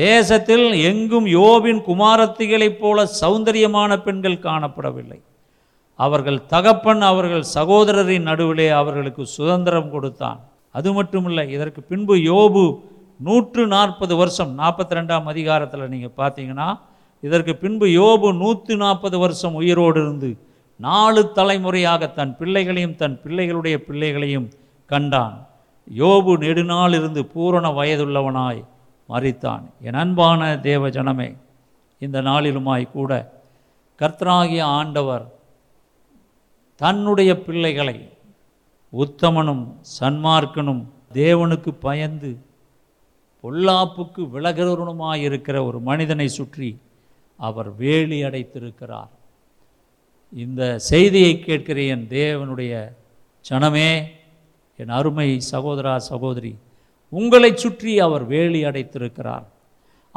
தேசத்தில் எங்கும் யோபின் குமாரத்திகளைப் போல சௌந்தரியமான பெண்கள் காணப்படவில்லை. அவர்கள் தகப்பன் அவர்கள் சகோதரரின் நடுவிலே அவர்களுக்கு சுதந்திரம் கொடுத்தான். அது மட்டுமில்லை, இதற்கு பின்பு யோபு 140 வருஷம், 42ஆம் அதிகாரத்தில் நீங்கள் பார்த்தீங்கன்னா, இதற்கு பின்பு யோபு 140 வருஷம் உயிரோடு இருந்து 4 தலைமுறையாக தன் பிள்ளைகளையும் தன் பிள்ளைகளுடைய பிள்ளைகளையும் கண்டான். யோபு நெடுநாள் இருந்து பூரண வயதுள்ளவனாய் மரித்தான். என் அன்பான தேவ ஜனமே, இந்த நாளிலுமாய் கூட கர்த்தராகிய ஆண்டவர் தன்னுடைய பிள்ளைகளை உத்தமனும் சன்மார்க்கனும் தேவனுக்கு பயந்து பொல்லாப்புக்கு விலகிறவனுமாயிருக்கிற ஒரு மனிதனை சுற்றி அவர் வேலி அடைத்திருக்கிறார். இந்த செய்தியை கேட்கிற என் தேவனுடைய ஜனமே, என் அருமை சகோதரா சகோதரி, உங்களை சுற்றி அவர் வேலி அடைத்திருக்கிறார்.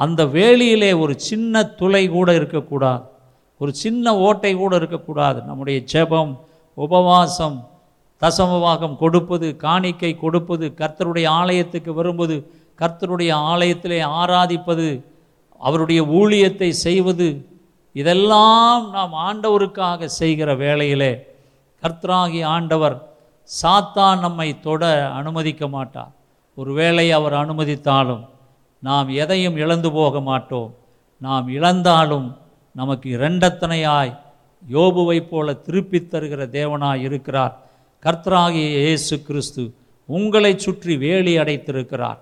அந்த வேலியிலே ஒரு சின்ன துளை கூட இருக்கக்கூடாது, ஒரு சின்ன ஓட்டை கூட இருக்கக்கூடாது. நம்முடைய ஜெபம், உபவாசம், தசமபாகம் கொடுப்பது, காணிக்கை கொடுப்பது, கர்த்தருடைய ஆலயத்துக்கு வரும்போது, கர்த்தருடைய ஆலயத்திலே ஆராதிப்பது, அவருடைய ஊழியத்தை செய்வது, இதெல்லாம் நாம் ஆண்டவருக்காக செய்கிற வேளையிலே கர்த்தராகிய ஆண்டவர் சாத்தான் நம்மை தொட அனுமதிக்க மாட்டார். ஒருவேளை அவர் அனுமதித்தாலும் நாம் எதையும் இழந்து போக மாட்டோம். நாம் இழந்தாலும் நமக்கு 2 மடங்காய் யோபுவைப் போல திருப்பி தருகிற தேவனாய் இருக்கிறார் கர்த்தராகிய இயேசு கிறிஸ்து. உங்களை சுற்றி வேலி அடைத்திருக்கிறார்,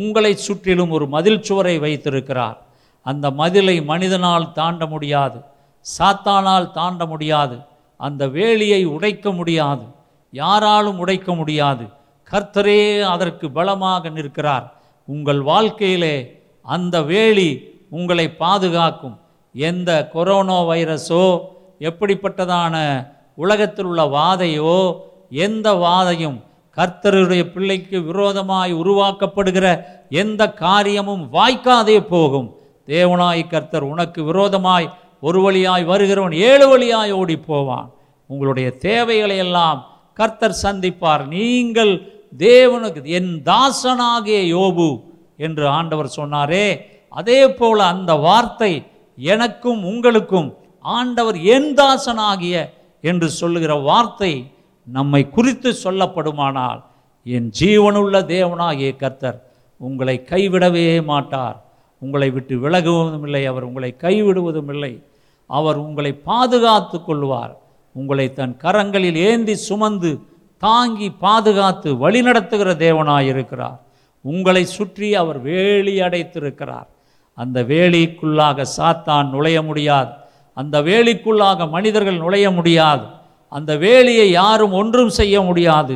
உங்களை சுற்றிலும் ஒரு மதில் சுவரை வைத்திருக்கிறார். அந்த மதிலை மனிதனால் தாண்ட முடியாது, சாத்தானால் தாண்ட முடியாது, அந்த வேலியை உடைக்க முடியாது, யாராலும் உடைக்க முடியாது. கர்த்தரே அதற்கு பலமாக நிற்கிறார். உங்கள் வாழ்க்கையிலே அந்த வேலி உங்களை பாதுகாக்கும். எந்த கொரோனா வைரஸோ, எப்படிப்பட்டதான உலகத்தில் உள்ள வாதையோ, எந்த வாதையும், கர்த்தருடைய பிள்ளைக்கு விரோதமாய் உருவாக்கப்படுகிற எந்த காரியமும் வாய்க்காதே போகும். தேவனாய் கர்த்தர் உனக்கு விரோதமாய் ஒரு வழியாய் வருகிறவன் 7 வழியாய் ஓடி போவான். உங்களுடைய தேவைகளை எல்லாம் கர்த்தர் சந்திப்பார். நீங்கள் தேவனுக்கு என் தாசனாகிய யோபு என்று ஆண்டவர் சொன்னாரே, அதே போல அந்த வார்த்தை எனக்கும் உங்களுக்கும் ஆண்டவர் என் தாசனாகிய என்று சொல்லுகிற வார்த்தை நம்மை குறித்து சொல்லப்படுமானால், என் ஜீவனுள்ள தேவனாகிய கர்த்தர் உங்களை கைவிடவே மாட்டார். உங்களை விட்டு விலகுவதும் இல்லை, அவர் உங்களை கைவிடுவதும் இல்லை. அவர் உங்களை பாதுகாத்து கொள்வார். உங்களை தன் கரங்களில் ஏந்தி சுமந்து தாங்கி பாதுகாத்து வழிநடத்துகிற தேவனாயிருக்கிறார். உங்களை சுற்றி அவர் வேலி அடைத்திருக்கிறார். அந்த வேலிக்குள்ளாக சாத்தான் நுழைய முடியாது, அந்த வேலிக்குள்ளாக மனிதர்கள் நுழைய முடியாது, அந்த வேலியை யாரும் ஒன்றும் செய்ய முடியாது.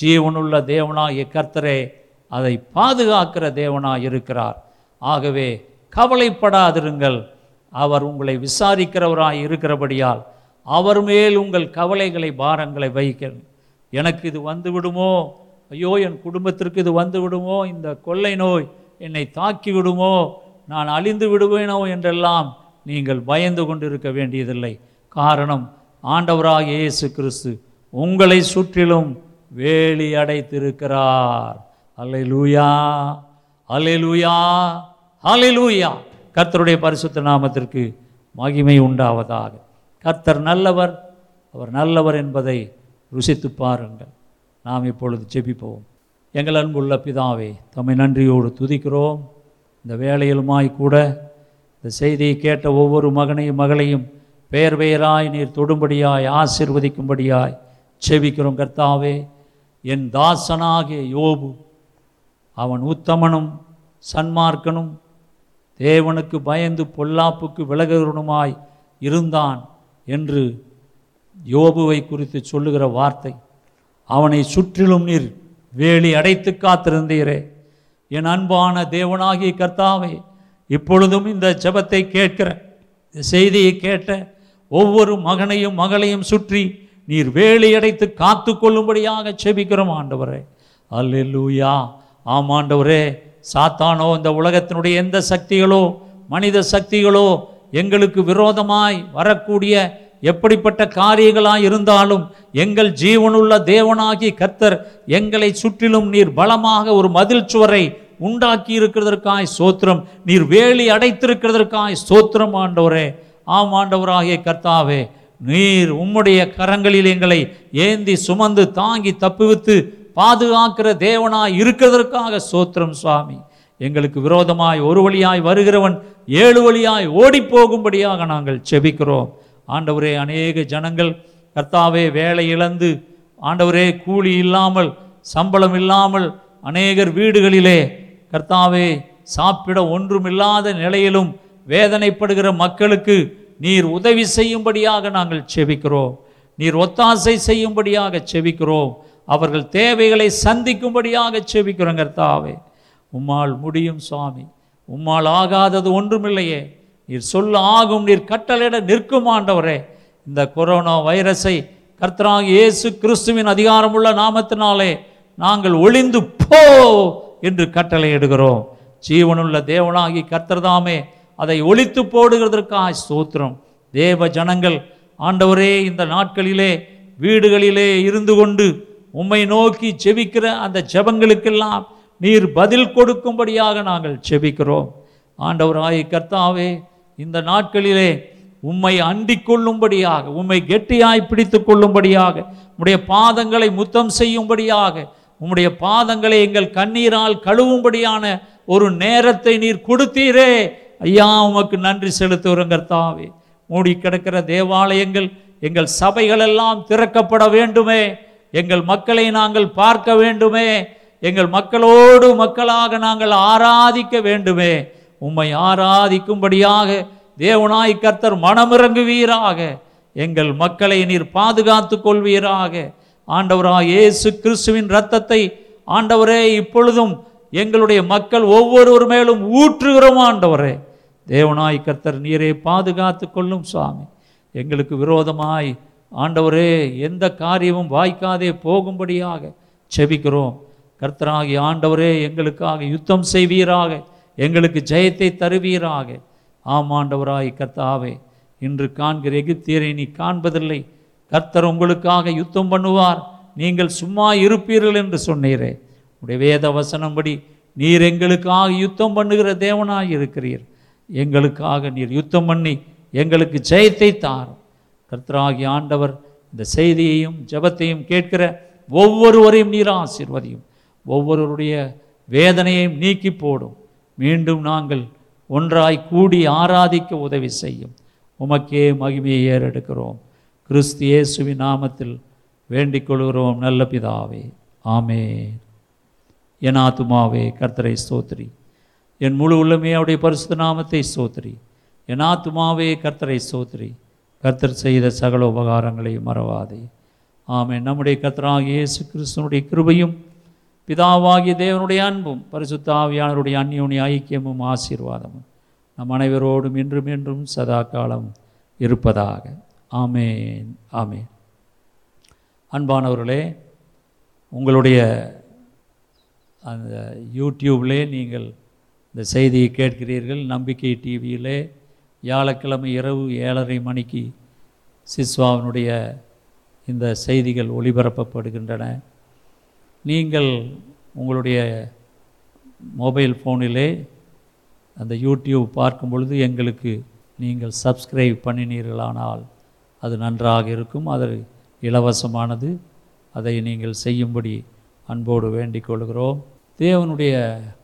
ஜீவனுள்ள தேவனாகிய கர்த்தரே அதை பாதுகாக்கிற தேவனாயிருக்கிறார். ஆகவே கவலைப்படாதிருங்கள். அவர் உங்களை விசாரிக்கிறவராய் இருக்கிறபடியால் அவர் மேல் உங்கள் கவலைகளை, பாரங்களை வைக்கிறேன். எனக்கு இது வந்து விடுமோ, ஐயோ என் குடும்பத்திற்கு இது வந்து விடுமோ, இந்த கொள்ளை நோய் என்னை தாக்கி விடுமோ, நான் அழிந்து விடுவேனோ என்றெல்லாம் நீங்கள் பயந்து கொண்டிருக்க வேண்டியதில்லை. காரணம், ஆண்டவராகிய இயேசு கிறிஸ்து உங்களை சுற்றிலும் வேலி அடைத்திருக்கிறார். அல்லேலூயா, அல்லேலூயா, அல்லேலூயா. கர்த்தருடைய பரிசுத்த நாமத்திற்கு மகிமை உண்டாவதாக. கர்த்தர் நல்லவர், அவர் நல்லவர் என்பதை ருசித்து பாருங்கள். நாம் இப்பொழுது ஜெபிப்போம். எங்கள் அன்புள்ள பிதாவே, தம்மை நன்றியோடு துதிக்கிறோம். இந்த வேளையிலுமாய்க்கூட இந்த செய்தியை கேட்ட ஒவ்வொரு மகனையும் மகளையும் பெயர் பெயராய் நீர் தொடும்படியாய் ஆசீர்வதிக்கும்படியாய் செபிக்கிறோம். கர்த்தாவே, என் தாசனாகிய யோபு, அவன் உத்தமனும் சன்மார்க்கனும் தேவனுக்கு பயந்து பொல்லாப்புக்கு விலகுகிறவனுமாய் இருந்தான் என்று யோபுவை குறித்து சொல்லுகிற வார்த்தை, அவனை சுற்றிலும் நீர் வேலி அடைத்து காத்திருந்தீரே. என் அன்பான தேவனாகிய கர்த்தாவே, இப்பொழுதும் இந்த ஜெபத்தை கேட்கிற, செய்தியை கேட்ட ஒவ்வொரு மகனையும் மகளையும் சுற்றி நீர் வேலையடைத்து காத்து கொள்ளும்படியாக செபிக்கிறோம் ஆண்டவரே. அல்லேலூயா. ஆம் ஆண்டவரே, சாத்தானோ இந்த உலகத்தினுடைய எந்த சக்திகளோ மனித சக்திகளோ எங்களுக்கு விரோதமாய் வரக்கூடிய எப்படிப்பட்ட காரியங்களாய் இருந்தாலும் எங்கள் ஜீவனுள்ள தேவனாகி கர்த்தர் எங்களை சுற்றிலும் நீர் பலமாக ஒரு மதில் சுவரை உண்டாக்கி இருக்கிறதற்காய் ஸ்தோத்திரம். நீர் வேலி அடைத்திருக்கிறதற்காய் ஸ்தோத்திரம் ஆண்டவரே. ஆம் ஆண்டவராகிய கர்த்தாவே, நீர் உம்முடைய கரங்களில் எங்களை ஏந்தி சுமந்து தாங்கி தப்புவித்து பாதுகாக்கிற தேவனாய் இருக்கிறதற்காக ஸ்தோத்திரம் சுவாமி. எங்களுக்கு விரோதமாய் ஒரு வழியாய் வருகிறவன் ஏழு வழியாய் ஓடி போகும்படியாக நாங்கள் செபிக்கிறோம் ஆண்டவரே. அநேக ஜனங்கள் கர்த்தாவே வேலை இழந்து ஆண்டவரே கூலி இல்லாமல் சம்பளம் இல்லாமல் அநேகர் வீடுகளிலே கர்த்தாவே சாப்பிட ஒன்றுமில்லாத நிலையிலும் வேதனைப்படுகிற மக்களுக்கு நீர் உதவி செய்யும்படியாக நாங்கள் செபிக்கிறோம். நீர் ஒத்தாசை செய்யும்படியாக செபிக்கிறோம். அவர்கள் தேவைகளை சந்திக்கும்படியாக செபிக்கிறோம் கர்த்தாவே. உம்மால் முடியும் சுவாமி, உம்மால் ஆகாதது ஒன்றுமில்லையே, நீர் சொல்ல ஆகும், நீர் கட்டளையிட நிற்கும் ஆண்டவரே. இந்த கொரோனா வைரஸை கர்த்தராக இயேசு கிறிஸ்துவின் அதிகாரமுள்ள நாமத்தினாலே நாங்கள் ஒளிந்து போ என்று கட்டளையிடுகிறோம். ஜீவனுள்ள தேவனாகி கர்த்தர்தாமே அதை ஒழித்து போடுகிறதற்காக ஸ்தோத்திரம். தேவ ஜனங்கள் ஆண்டவரே இந்த நாட்களிலே வீடுகளிலே இருந்து கொண்டு உம்மை நோக்கி செபிக்கிற அந்த ஜெபங்களுக்கெல்லாம் நீர் பதில் கொடுக்கும்படியாக நாங்கள் செபிக்கிறோம் ஆண்டவராகிய கர்த்தாவே. இந்த நாட்களிலே உம்மை அண்டிக் கொள்ளும்படியாக உம்மை கெட்டியாய் பிடித்து கொள்ளும்படியாக உம்முடைய பாதங்களை முத்தம் செய்யும்படியாக உம்முடைய பாதங்களை எங்கள் கண்ணீரால் கழுவும்படியான ஒரு நேரத்தை நீர் கொடுத்தீரே ஐயா, உமக்கு நன்றி செலுத்துகிறோம் கர்த்தாவே. மூடி கிடக்கிற தேவாலயங்கள் எங்கள் சபைகளெல்லாம் திறக்கப்பட வேண்டுமே, எங்கள் மக்களை நாங்கள் பார்க்க வேண்டுமே, எங்கள் மக்களோடு மக்களாக நாங்கள் ஆராதிக்க வேண்டுமே. உம்மை ஆராதிக்கும்படியாக தேவனாய் கர்த்தர் மனமிறங்குவீராக. எங்கள் மக்களை நீர் பாதுகாத்து கொள்வீராக ஆண்டவராக இயேசு கிறிஸ்துவின் இரத்தத்தை ஆண்டவரே இப்பொழுதும் எங்களுடைய மக்கள் ஒவ்வொருவர் மேலும் ஊற்றுகிறோம் ஆண்டவரே. தேவனாய் கர்த்தர் நீரே பாதுகாத்து கொள்ளும் சுவாமி. எங்களுக்கு விரோதமாய் ஆண்டவரே எந்த காரியமும் வாய்க்காதே போகும்படியாக செபிக்கிறோம் கர்த்தராகி ஆண்டவரே. எங்களுக்காக யுத்தம் செய்வீராக, எங்களுக்கு ஜெயத்தை தருவீராக. ஆம் ஆண்டவராகி கர்த்தாவே, இன்று காண்கிற எகிப்தியரை நீ காண்பதில்லை, கர்த்தர் உங்களுக்காக யுத்தம் பண்ணுவார், நீங்கள் சும்மா இருப்பீர்கள் என்று சொன்னீரே. உடைய வேத வசனம்படி நீர் எங்களுக்காக யுத்தம் பண்ணுகிற தேவனாக இருக்கிறீர். எங்களுக்காக நீர் யுத்தம் பண்ணி எங்களுக்கு ஜெயத்தை தாரும் கர்த்தராகி ஆண்டவர். இந்த செய்தியையும் ஜெபத்தையும் கேட்கிற ஒவ்வொருவரையும் நீர் ஆசீர்வதியும், ஒவ்வொருவருடைய வேதனையையும் நீக்கி போடும், மீண்டும் நாங்கள் ஒன்றாய் கூடி ஆராதிக்க உதவி செய்யும். உமக்கே மகிமையை ஏறெடுக்கிறோம் கிறிஸ்து இயேசுவின் நாமத்தில் வேண்டிக் கொள்கிறோம் நல்ல பிதாவே, ஆமென். என் ஆத்துமாவே கர்த்தரை ஸ்தோத்திரி, என் முழு உள்ளமே அவருடைய பரிசுத்த நாமத்தை ஸ்தோத்திரி. என் ஆத்துமாவே கர்த்தரை ஸ்தோத்திரி, கர்த்தர் செய்த சகல உபகாரங்களை மறவாதே. ஆமென். நம்முடைய கர்த்தராகிய இயேசு கிறிஸ்துவனுடைய கிருபையும் பிதாவாகிய தேவனுடைய அன்பும் பரிசுத்த ஆவியானவருடைய அந்யோன்ய ஐக்கியமும் ஆசீர்வாதமும் நம் அனைவரோடும் இன்றும் என்றும் சதா காலம் இருப்பதாக. ஆமேன், ஆமேன். அன்பானவர்களே, உங்களுடைய அந்த யூடியூப்லே நீங்கள் இந்த செய்தியை கேட்கிறீர்கள். நம்பிக்கை டிவியிலே வியாழக்கிழமை இரவு 7:30 மணிக்கு சிஸ்வாவினுடைய இந்த செய்திகள் ஒளிபரப்பப்படுகின்றன. நீங்கள் உங்களுடைய மொபைல் ஃபோனிலே அந்த யூடியூப் பார்க்கும் பொழுது எங்களுக்கு நீங்கள் சப்ஸ்கிரைப் பண்ணினீர்களானால் அது நன்றாக இருக்கும். அது இலவசமானது. அதை நீங்கள் செய்யும்படி அன்போடு வேண்டிக் கொள்கிறோம். தேவனுடைய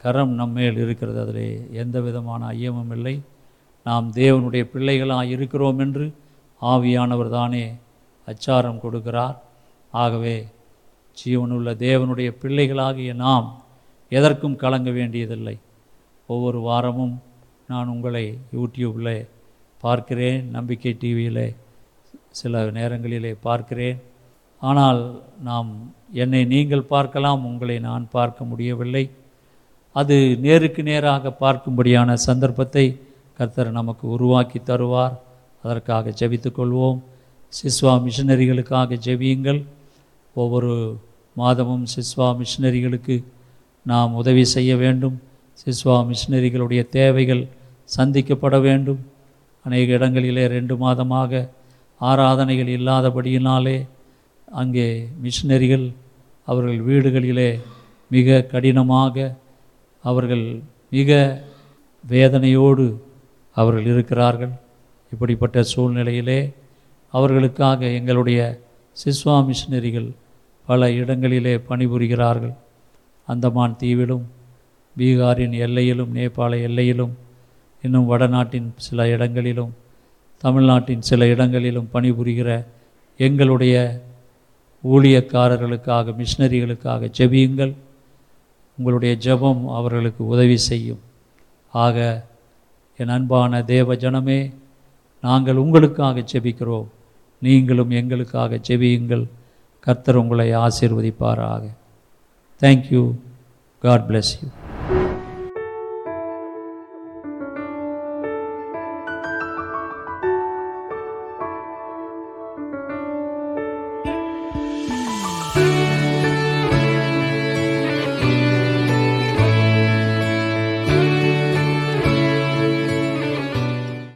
கரம் நம்மேல் இருக்கிறது, அதிலே எந்த விதமான ஐயமும் இல்லை. நாம் தேவனுடைய பிள்ளைகளாக இருக்கிறோம் என்று ஆவியானவர் தானே அச்சாரம் கொடுக்கிறார். ஆகவே ஜீவனுள்ள தேவனுடைய பிள்ளைகளாகிய நாம் எதற்கும் கலங்க வேண்டியதில்லை. ஒவ்வொரு வாரமும் நான் உங்களை யூடியூப்பில் பார்க்கிறேன், நம்பிக்கை டிவியில் சில நேரங்களிலே பார்க்கிறேன். ஆனால் நாம் என்னை நீங்கள் பார்க்கலாம், உங்களை நான் பார்க்க முடியவில்லை. அது நேருக்கு நேராக பார்க்கும்படியான சந்தர்ப்பத்தை கர்த்தர் நமக்கு உருவாக்கி தருவார். அதற்காக ஜெபித்துக்கொள்வோம். சிஸ்வா மிஷனரிகளுக்காக ஜெபியுங்கள். ஒவ்வொரு மாதமும் சிஸ்வா மிஷனரிகளுக்கு நாம் உதவி செய்ய வேண்டும். சிஸ்வா மிஷனரிகளுடைய தேவைகள் சந்திக்கப்பட வேண்டும். அநேக இடங்களிலே 2 மாதமாக ஆராதனைகள் இல்லாதபடியினாலே அங்கே மிஷனரிகள் அவர்கள் வீடுகளிலே மிக கடினமாக அவர்கள் மிக வேதனையோடு அவர்கள் இருக்கிறார்கள். இப்படிப்பட்ட சூழ்நிலையிலே அவர்களுக்காக எங்களுடைய சிஸ்வா மிஷனரிகள் பல இடங்களிலே பணிபுரிகிறார்கள். அந்தமான் தீவிலும் பீகாரின் எல்லையிலும் நேபாள எல்லையிலும் இன்னும் வடநாட்டின் சில இடங்களிலும் தமிழ்நாட்டின் சில இடங்களிலும் பணிபுரிகிற எங்களுடைய ஊழியக்காரர்களுக்காக மிஷனரிகளுக்காக ஜெபியுங்கள். உங்களுடைய ஜெபம் அவர்களுக்கு உதவி செய்யும். ஆக என் அன்பான தேவ ஜனமே, நாங்கள் உங்களுக்காக ஜெபிக்கிறோம். நீங்களும் எங்களுக்காக ஜெபியுங்கள். கர்த்தர் உங்களை ஆசீர்வதிப்பாராக. தேங்க்யூ. God bless you.